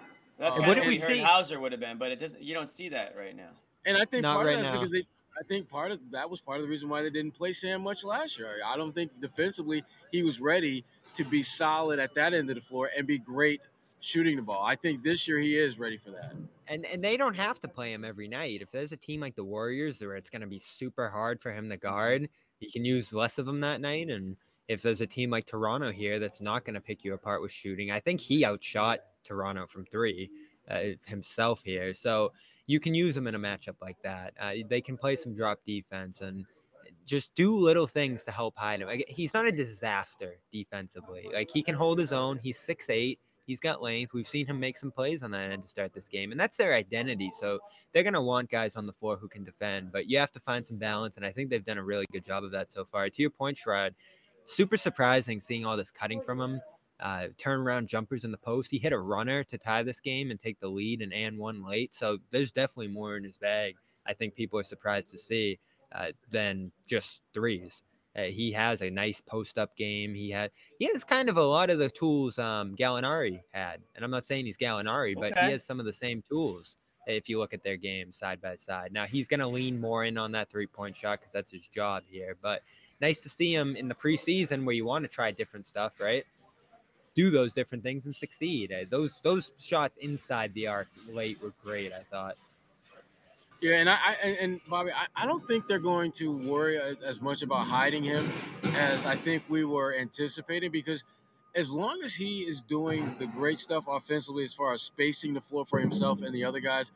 That's what we see Hauser would have been, but you don't see that right now. And I think part of that was part of the reason why they didn't play Sam much last year. I don't think defensively he was ready to be solid at that end of the floor and be great shooting the ball. I think this year he is ready for that. And they don't have to play him every night. If there's a team like the Warriors where it's going to be super hard for him to guard, you can use less of him that night. And if there's a team like Toronto here that's not going to pick you apart with shooting, I think he outshot Toronto from 3 himself here. So you can use him in a matchup like that. They can play some drop defense and just do little things to help hide him. He's not a disaster defensively. Like, he can hold his own. He's 6'8". He's got length. We've seen him make some plays on that end to start this game, and that's their identity. So they're going to want guys on the floor who can defend, but you have to find some balance, and I think they've done a really good job of that so far. To your point, Sherrod, super surprising seeing all this cutting from him. Turnaround jumpers in the post. He hit a runner to tie this game and take the lead and one late. So there's definitely more in his bag. I think people are surprised to see than just threes. He has a nice post-up game. He has kind of a lot of the tools Gallinari had. And I'm not saying he's Gallinari, but he has some of the same tools if you look at their game side by side. Now, he's going to lean more in on that three-point shot because that's his job here. But nice to see him in the preseason where you want to try different stuff, right? Do those different things and succeed. Those shots inside the arc late were great, I thought. Yeah, and Bobby, I don't think they're going to worry as much about hiding him as I think we were anticipating, because as long as he is doing the great stuff offensively as far as spacing the floor for himself and the other guys,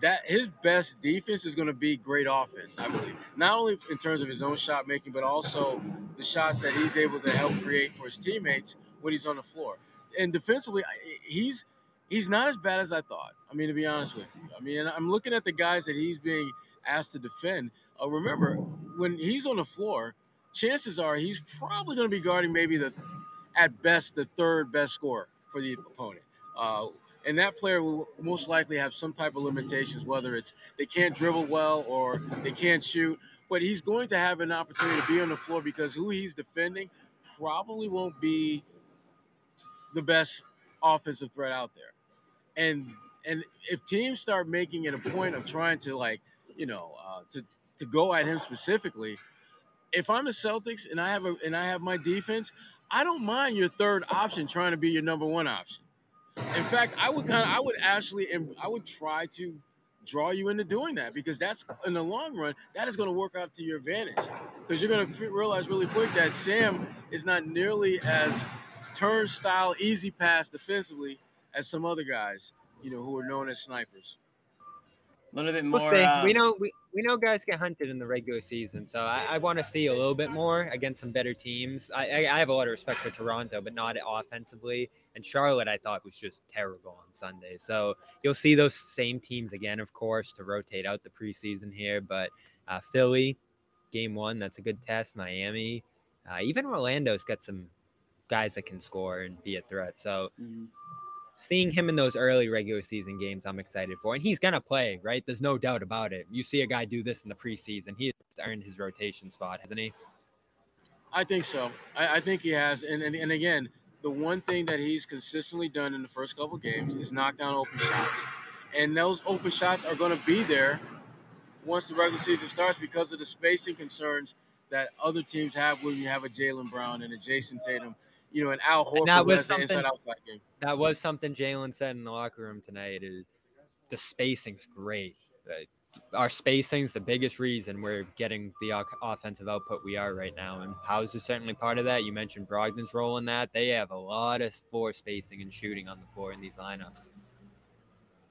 that his best defense is going to be great offense, I believe. Not only in terms of his own shot making, but also the shots that he's able to help create for his teammates when he's on the floor. And defensively, he's not as bad as I thought. I mean, to be honest with you. I mean, I'm looking at the guys that he's being asked to defend. Remember, when he's on the floor, chances are he's probably going to be guarding maybe at best the third best scorer for the opponent. And that player will most likely have some type of limitations, whether it's they can't dribble well or they can't shoot. But he's going to have an opportunity to be on the floor because who he's defending probably won't be the best offensive threat out there. And if teams start making it a point of trying to, like, you know, to go at him specifically, if I'm the Celtics and I have my defense, I don't mind your third option trying to be your number one option. In fact, I would try to draw you into doing that, because that's, in the long run, that is going to work out to your advantage, because you're going to realize really quick that Sam is not nearly as turnstile easy pass defensively as some other guys, you know, who are known as snipers. A little bit more. We'll see. We know guys get hunted in the regular season, so I want to see a little bit more against some better teams. I have a lot of respect for Toronto, but not offensively. And Charlotte, I thought, was just terrible on Sunday. So you'll see those same teams again, of course, to rotate out the preseason here. But Philly, game one, that's a good test. Miami, even Orlando's got some guys that can score and be a threat. So seeing him in those early regular season games, I'm excited for. And he's going to play, right? There's no doubt about it. You see a guy do this in the preseason, he's earned his rotation spot, hasn't he? I think so. I think he has. And again, the one thing that he's consistently done in the first couple games is knock down open shots. And those open shots are going to be there once the regular season starts because of the spacing concerns that other teams have when you have a Jaylen Brown and a Jason Tatum. You know, and Al Horford has an inside-outside game. That was something Jaylen said in the locker room tonight. The spacing's great. Our spacing's the biggest reason we're getting the offensive output we are right now. And Hauser's certainly part of that. You mentioned Brogdon's role in that. They have a lot of floor spacing and shooting on the floor in these lineups.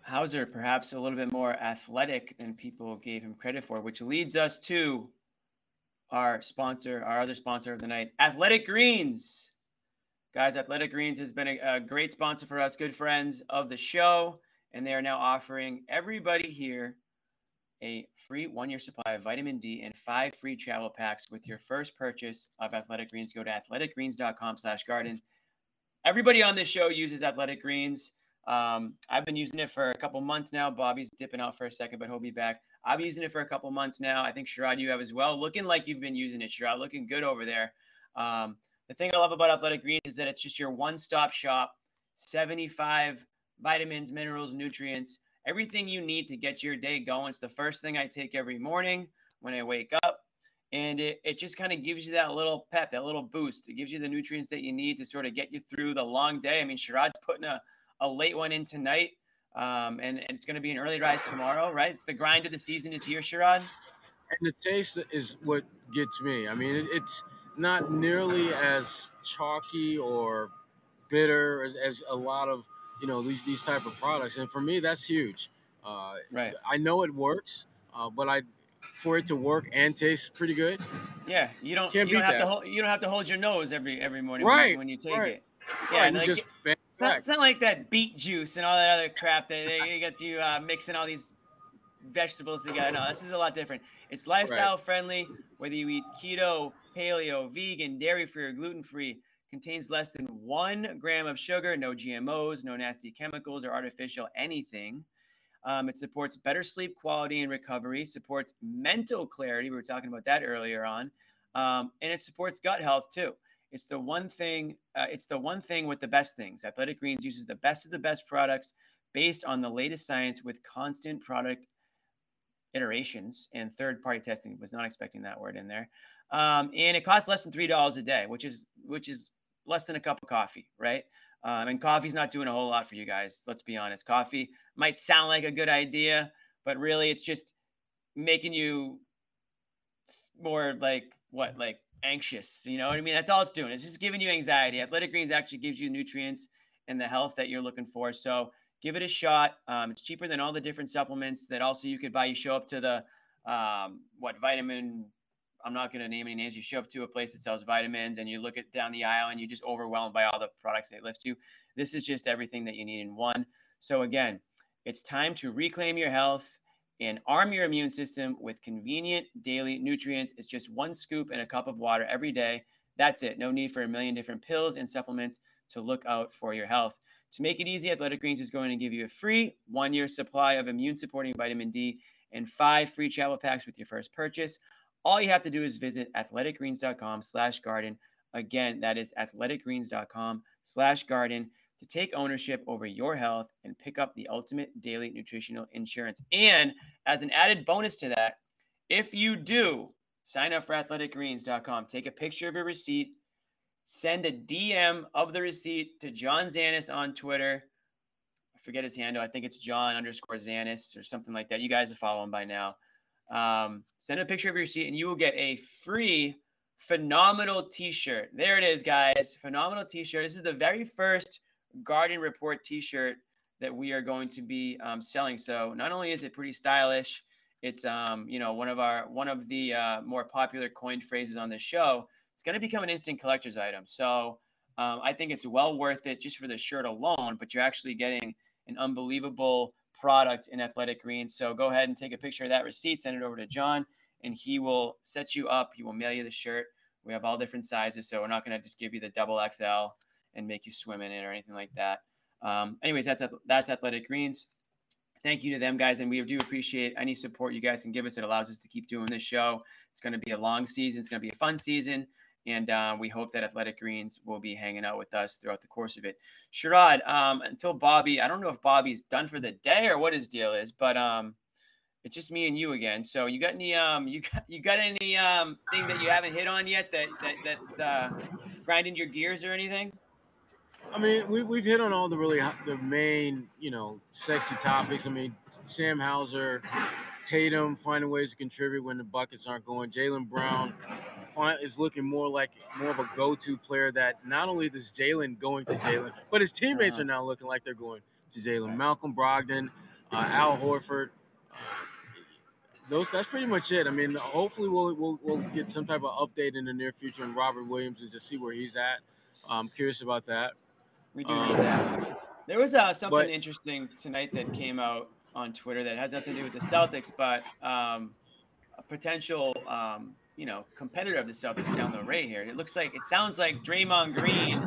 Hauser, perhaps a little bit more athletic than people gave him credit for, which leads us to our sponsor, our other sponsor of the night, Athletic Greens. Guys, Athletic Greens has been a great sponsor for us, good friends of the show, and they are now offering everybody here a free one-year supply of vitamin D and 5 free travel packs with your first purchase of Athletic Greens. Go to athleticgreens.com/garden. Everybody on this show uses Athletic Greens. I've been using it for a couple months now. Bobby's dipping out for a second, but he'll be back. I've been using it for a couple months now. I think, Sherrod, you have as well. Looking like you've been using it, Sherrod. Looking good over there. The thing I love about Athletic Greens is that it's just your one-stop shop, 75 vitamins, minerals, nutrients, everything you need to get your day going. It's the first thing I take every morning when I wake up, and it just kind of gives you that little pep, that little boost. It gives you the nutrients that you need to sort of get you through the long day. I mean, Sherrod's putting a late one in tonight, and it's going to be an early rise tomorrow, right? It's the grind of the season is here, Sherrod. And the taste is what gets me. I mean, it's – not nearly as chalky or bitter as a lot of you know, these type of products. And for me, that's huge. Right. I know it works, but for it to work and taste pretty good. Yeah, you don't have to hold your nose every morning when you take it. Yeah, right, like, it's not like that beet juice and all that other crap that they got you mixing all these vegetables together. No, this is a lot different. It's lifestyle friendly, whether you eat keto, paleo, vegan, dairy-free, or gluten-free. Contains less than 1 gram of sugar, no GMOs, no nasty chemicals or artificial anything. It supports better sleep quality and recovery, supports mental clarity. We were talking about that earlier on. And it supports gut health too. It's the one thing, with the best things. Athletic Greens uses the best of the best products based on the latest science with constant product iterations and third-party testing. Was not expecting that word in there. And it costs less than $3 a day, which is less than a cup of coffee, right? And coffee's not doing a whole lot for you guys. Let's be honest. Coffee might sound like a good idea, but really it's just making you more like anxious. You know what I mean? That's all it's doing. It's just giving you anxiety. Athletic Greens actually gives you nutrients and the health that you're looking for. So give it a shot. It's cheaper than all the different supplements that also you could buy. You show up to the, vitamin, I'm not going to name any names. You show up to a place that sells vitamins and you look at down the aisle and you're just overwhelmed by all the products they list you. This is just everything that you need in one. So again, it's time to reclaim your health and arm your immune system with convenient daily nutrients. It's just one scoop and a cup of water every day. That's it. No need for a million different pills and supplements to look out for your health. To make it easy, Athletic Greens is going to give you a free 1-year supply of immune supporting vitamin D and 5 free travel packs with your first purchase. All you have to do is visit athleticgreens.com/garden. Again, that is athleticgreens.com/garden to take ownership over your health and pick up the ultimate daily nutritional insurance. And as an added bonus to that, if you do sign up for athleticgreens.com, take a picture of your receipt, send a DM of the receipt to John Zanis on Twitter. I forget his handle. I think it's John_Zanis or something like that. You guys are following by now. Send a picture of your receipt and you will get a free phenomenal t-shirt. There it is, guys. Phenomenal t-shirt. This is the very first Garden Report t-shirt that we are going to be selling. So not only is it pretty stylish, it's one of the more popular coined phrases on the show. It's going to become an instant collector's item. So I think it's well worth it just for the shirt alone, but you're actually getting an unbelievable product in Athletic Greens. So go ahead and take a picture of that receipt, send it over to John, and he will set you up. He will mail you the shirt. We have all different sizes, so we're not going to just give you the double XL and make you swim in it or anything like that. Anyways, that's Athletic Greens. Thank you to them, guys, and we do appreciate any support you guys can give us. It allows us to keep doing this show. It's going to be a long season. It's going to be a fun season, and we hope that Athletic Greens will be hanging out with us throughout the course of it. Sherrod, until Bobby, I don't know if Bobby's done for the day or what his deal is, but it's just me and you again. So you got any thing that you haven't hit on yet that's grinding your gears or anything? I mean, we've hit on all the main, sexy topics. I mean, Sam Hauser, Tatum finding ways to contribute when the buckets aren't going. Jaylen Brown is looking more of a go-to player that not only does Jaylen going to Jaylen, but his teammates are now looking like they're going to Jaylen. Malcolm Brogdon, Al Horford, that's pretty much it. I mean, hopefully we'll get some type of update in the near future on Robert Williams and just see where he's at. I'm curious about that. We do need that. There was something interesting tonight that came out on Twitter that has nothing to do with the Celtics, but a potential competitor of the Celtics down the way here. It sounds like Draymond Green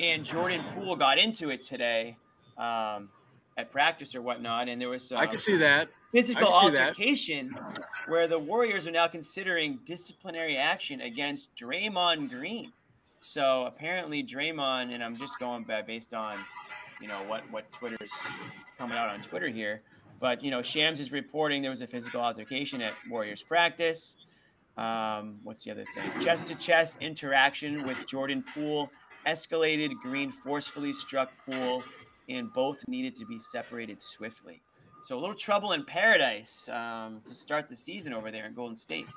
and Jordan Poole got into it today at practice or whatnot, and there was I can see that physical altercation where the Warriors are now considering disciplinary action against Draymond Green. So apparently Draymond, and I'm just going based on, what Twitter's coming out on Twitter here, but, Shams is reporting there was a physical altercation at Warriors practice. What's the other thing? Chest-to-chest interaction with Jordan Poole escalated. Green forcefully struck Poole, and both needed to be separated swiftly. So a little trouble in paradise to start the season over there in Golden State.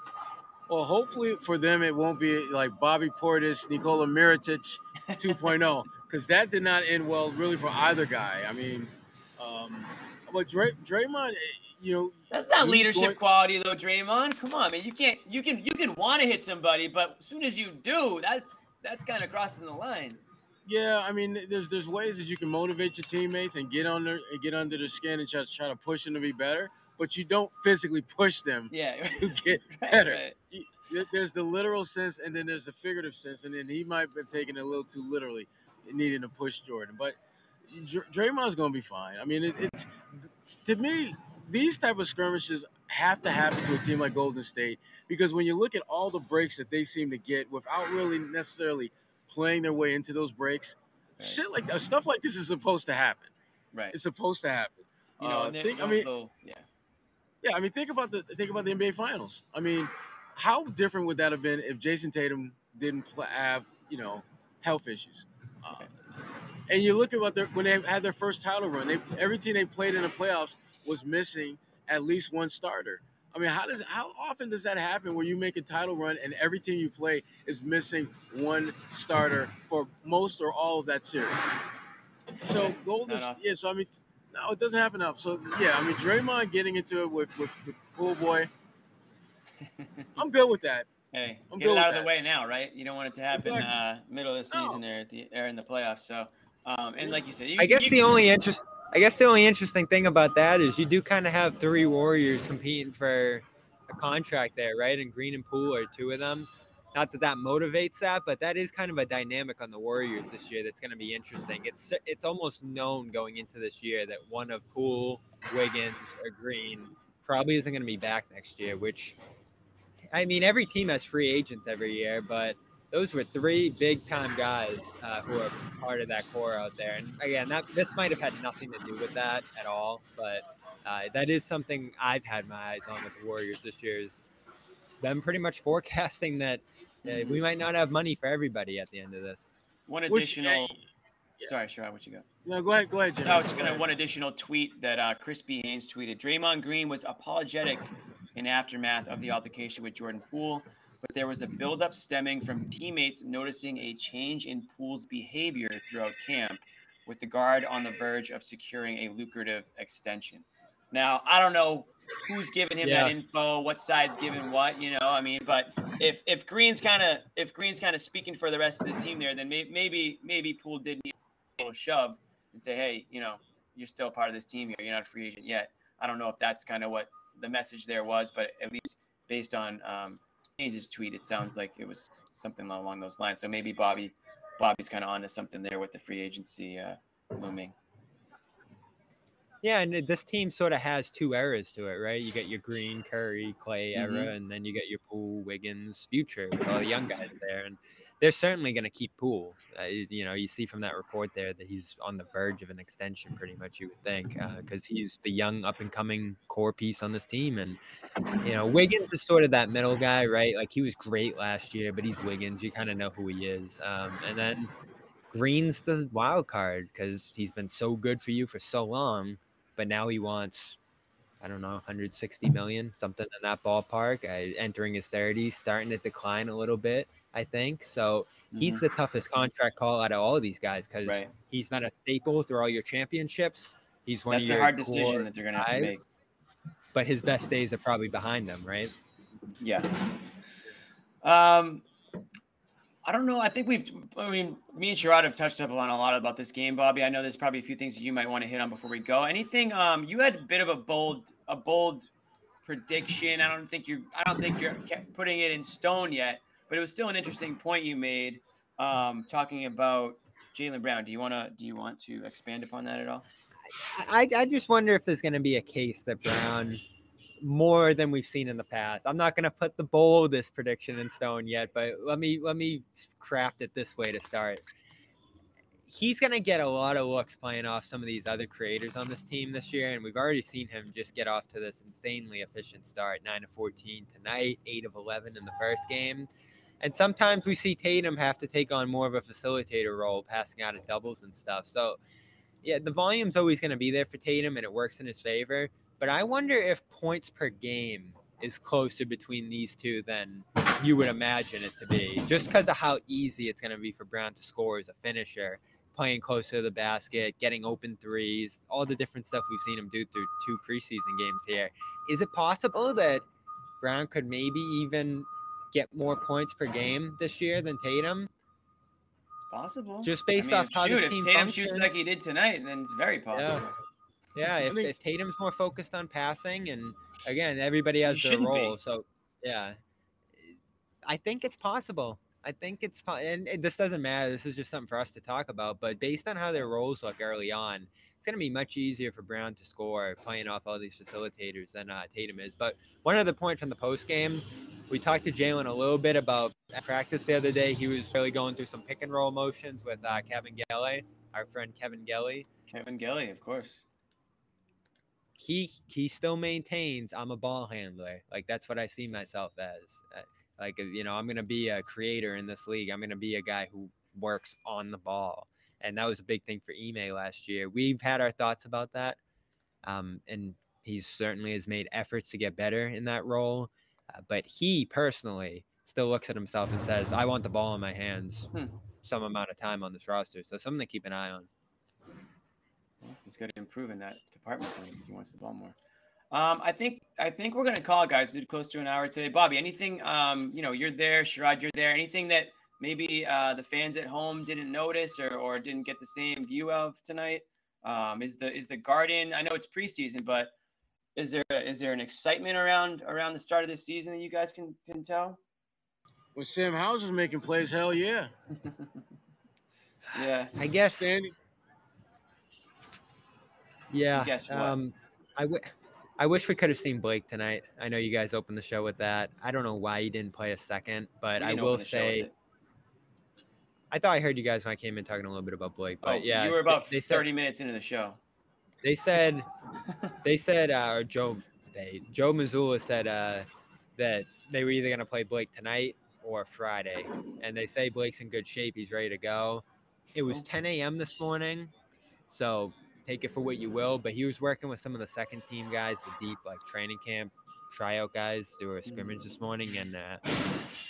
Well, hopefully for them it won't be like Bobby Portis, Nikola Mirotic 2.0, because that did not end well really for either guy. I mean, but Draymond, you know, that's not leadership quality though, Draymond. Come on, man, you can want to hit somebody, but as soon as you do, that's kind of crossing the line. Yeah, I mean, there's ways that you can motivate your teammates and get under their skin and try to push them to be better, but you don't physically push them to get better. Right. There's the literal sense, and then there's the figurative sense, and then he might have taken it a little too literally, needing to push Jordan. But Draymond's going to be fine. I mean, it's to me, these type of skirmishes have to happen to a team like Golden State, because when you look at all the breaks that they seem to get without really necessarily playing their way into those breaks, right, shit like that, stuff like this is supposed to happen. Right, it's supposed to happen. You know, I mean, think about the NBA Finals. I mean, how different would that have been if Jason Tatum didn't have health issues? And you look at when they had their first title run, every team they played in the playoffs was missing at least one starter. I mean, how often does that happen where you make a title run and every team you play is missing one starter for most or all of that series? So no, it doesn't happen enough. So yeah, I mean, Draymond getting into it with Poole Boy, I'm good with that. Hey, I'm get good it out of that. The way now, right? You don't want it to happen middle of the season or in the playoffs. So, and like you said, I guess the only interesting thing about that is you do kind of have three Warriors competing for a contract there, right? And Green and Poole are two of them. Not that motivates that, but that is kind of a dynamic on the Warriors this year that's going to be interesting. It's almost known going into this year that one of Poole, Wiggins, or Green probably isn't going to be back next year, which, I mean, every team has free agents every year, but those were three big-time guys who are part of that core out there. And, again, this might have had nothing to do with that at all, but that is something I've had my eyes on with the Warriors this year, is them pretty much forecasting that we might not have money for everybody at the end of this. One additional – sorry, Sherrod, what you got? No, go ahead, Jim. I was going to one additional tweet that Crispy Haynes tweeted. Draymond Green was apologetic in aftermath of the altercation with Jordan Poole, but there was a buildup stemming from teammates noticing a change in Poole's behavior throughout camp, with the guard on the verge of securing a lucrative extension. Now, I don't know who's giving him that info, what side's giving what, I mean, but if Green's kind of speaking for the rest of the team there, then maybe Poole did need a little shove and say, hey, you're still part of this team here. You're not a free agent yet. I don't know if that's kind of what the message there was, but at least based on, his tweet, it sounds like it was something along those lines. So maybe Bobby's kind of onto something there with the free agency looming. Yeah, and this team sort of has two eras to it, right? You get your Green, Curry, Clay era, and then you get your Poole, Wiggins, Future with all the young guys there, and they're certainly going to keep Poole. You see from that report there that he's on the verge of an extension, pretty much, you would think, because he's the young up-and-coming core piece on this team. And, Wiggins is sort of that middle guy, right? Like, he was great last year, but he's Wiggins. You kind of know who he is. And then Green's the wild card because he's been so good for you for so long, but now he wants, I don't know, 160 million, something in that ballpark, entering his 30s, starting to decline a little bit, I think. So he's the toughest contract call out of all of these guys because he's been a staple through all your championships. He's one of your hard decision that they're going to have to make. But his best days are probably behind them, right? Yeah. I don't know. I think me and Sherrod have touched up on a lot about this game, Bobby. I know there's probably a few things that you might want to hit on before we go. Anything? You had a bit of a bold prediction. I don't think you're putting it in stone yet, but it was still an interesting point you made, talking about Jaylen Brown. Do you want to expand upon that at all? I just wonder if there's going to be a case that Brown, more than we've seen in the past. I'm not going to put the boldest prediction in stone yet, but let me craft it this way to start. He's going to get a lot of looks playing off some of these other creators on this team this year, and we've already seen him just get off to this insanely efficient start, 9 of 14 tonight, 8 of 11 in the first game. And sometimes we see Tatum have to take on more of a facilitator role, passing out of doubles and stuff. So, yeah, the volume's always going to be there for Tatum, and it works in his favor. But I wonder if points per game is closer between these two than you would imagine it to be, just because of how easy it's going to be for Brown to score as a finisher, playing closer to the basket, getting open threes, all the different stuff we've seen him do through two preseason games here. Is it possible that Brown could maybe even get more points per game this year than Tatum? It's possible. Just based off how this team functions. If Tatum shoots like he did tonight, then it's very possible. Yeah, if Tatum's more focused on passing, and again, everybody has their role. So, yeah, I think it's possible. I think it's fine. And this doesn't matter. This is just something for us to talk about. But based on how their roles look early on, it's going to be much easier for Brown to score playing off all these facilitators than Tatum is. But one other point from the post game, we talked to Jaylen a little bit about practice the other day. He was really going through some pick and roll motions with Kevin Gelley, our friend Kevin Gelley. Kevin Gelley, of course. He still maintains I'm a ball handler. Like, that's what I see myself as. Like, you know, I'm going to be a creator in this league. I'm going to be a guy who works on the ball. And that was a big thing for Ime last year. We've had our thoughts about that. And he certainly has made efforts to get better in that role. But he personally still looks at himself and says, I want the ball in my hands some amount of time on this roster. So something to keep an eye on. He's going to improve in that department. He wants the ball more. I think we're going to call it, guys. We did close to an hour today. Bobby, anything, you're there, Sherrod, you're there. Anything that maybe the fans at home didn't notice or didn't get the same view of tonight? Is the Garden, I know it's preseason, but is there an excitement around the start of this season that you guys can tell? Well, Sam Hauser's making plays, hell yeah. Yeah. I guess. Standing. Yeah. Guess what? I wish we could have seen Blake tonight. I know you guys opened the show with that. I don't know why he didn't play a second, but I will say I thought I heard you guys when I came in talking a little bit about Blake. But yeah, you were about 30 minutes into the show. Joe Mazzulla said that they were either going to play Blake tonight or Friday, and they say Blake's in good shape. He's ready to go. It was 10 a.m. this morning, so take it for what you will, but he was working with some of the second team guys, the deep like training camp tryout guys, through a scrimmage this morning, and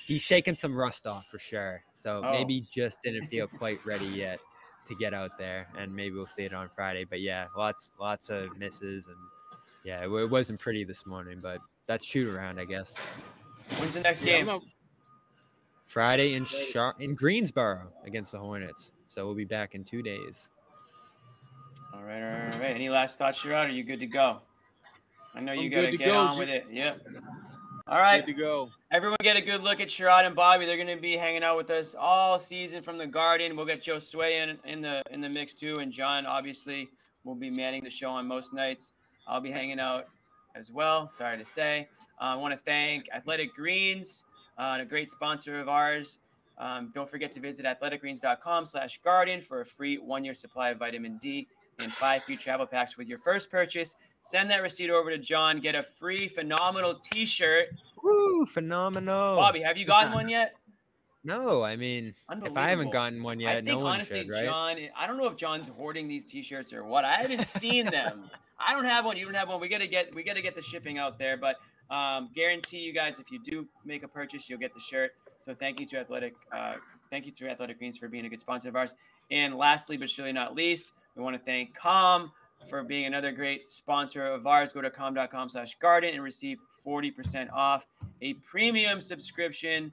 he's shaking some rust off for sure. So maybe just didn't feel quite ready yet to get out there, and maybe we'll see it on Friday. But yeah, lots of misses, and yeah, it wasn't pretty this morning, but that's shoot around, I guess. When's the next game? Friday in Greensboro against the Hornets. So we'll be back in 2 days. All right. Any last thoughts, Sherrod? Are you good to go? I know you got to get on with it. Yep. All right. Good to go. Everyone get a good look at Sherrod and Bobby. They're going to be hanging out with us all season from the Garden. We'll get Joe Sway in the mix too, and John obviously will be manning the show on most nights. I'll be hanging out as well. Sorry to say. I want to thank Athletic Greens, a great sponsor of ours. Don't forget to visit athleticgreens.com/garden for a free 1-year supply of vitamin D. And 5 free travel packs with your first purchase. Send that receipt over to John. Get a free Phenomenal t-shirt. Woo, Phenomenal. Bobby, have you gotten one yet? No, I mean, if I haven't gotten one yet, I think, no one honestly, should, right? John, I don't know if John's hoarding these t-shirts or what. I haven't seen them. I don't have one. You don't have one. We gotta get the shipping out there, but guarantee you guys, if you do make a purchase, you'll get the shirt. So thank you to Athletic Greens for being a good sponsor of ours. And lastly, but surely not least, we want to thank Calm for being another great sponsor of ours. Go to calm.com/garden and receive 40% off a premium subscription.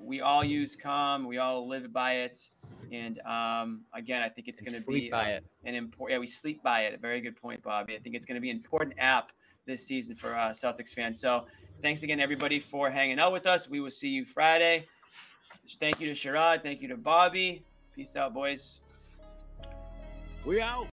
We all use Calm. We all live by it. And again, I think it's going to be an important – we sleep by it. A very good point, Bobby. I think it's going to be an important app this season for Celtics fans. So thanks again, everybody, for hanging out with us. We will see you Friday. Thank you to Sherrod. Thank you to Bobby. Peace out, boys. We out.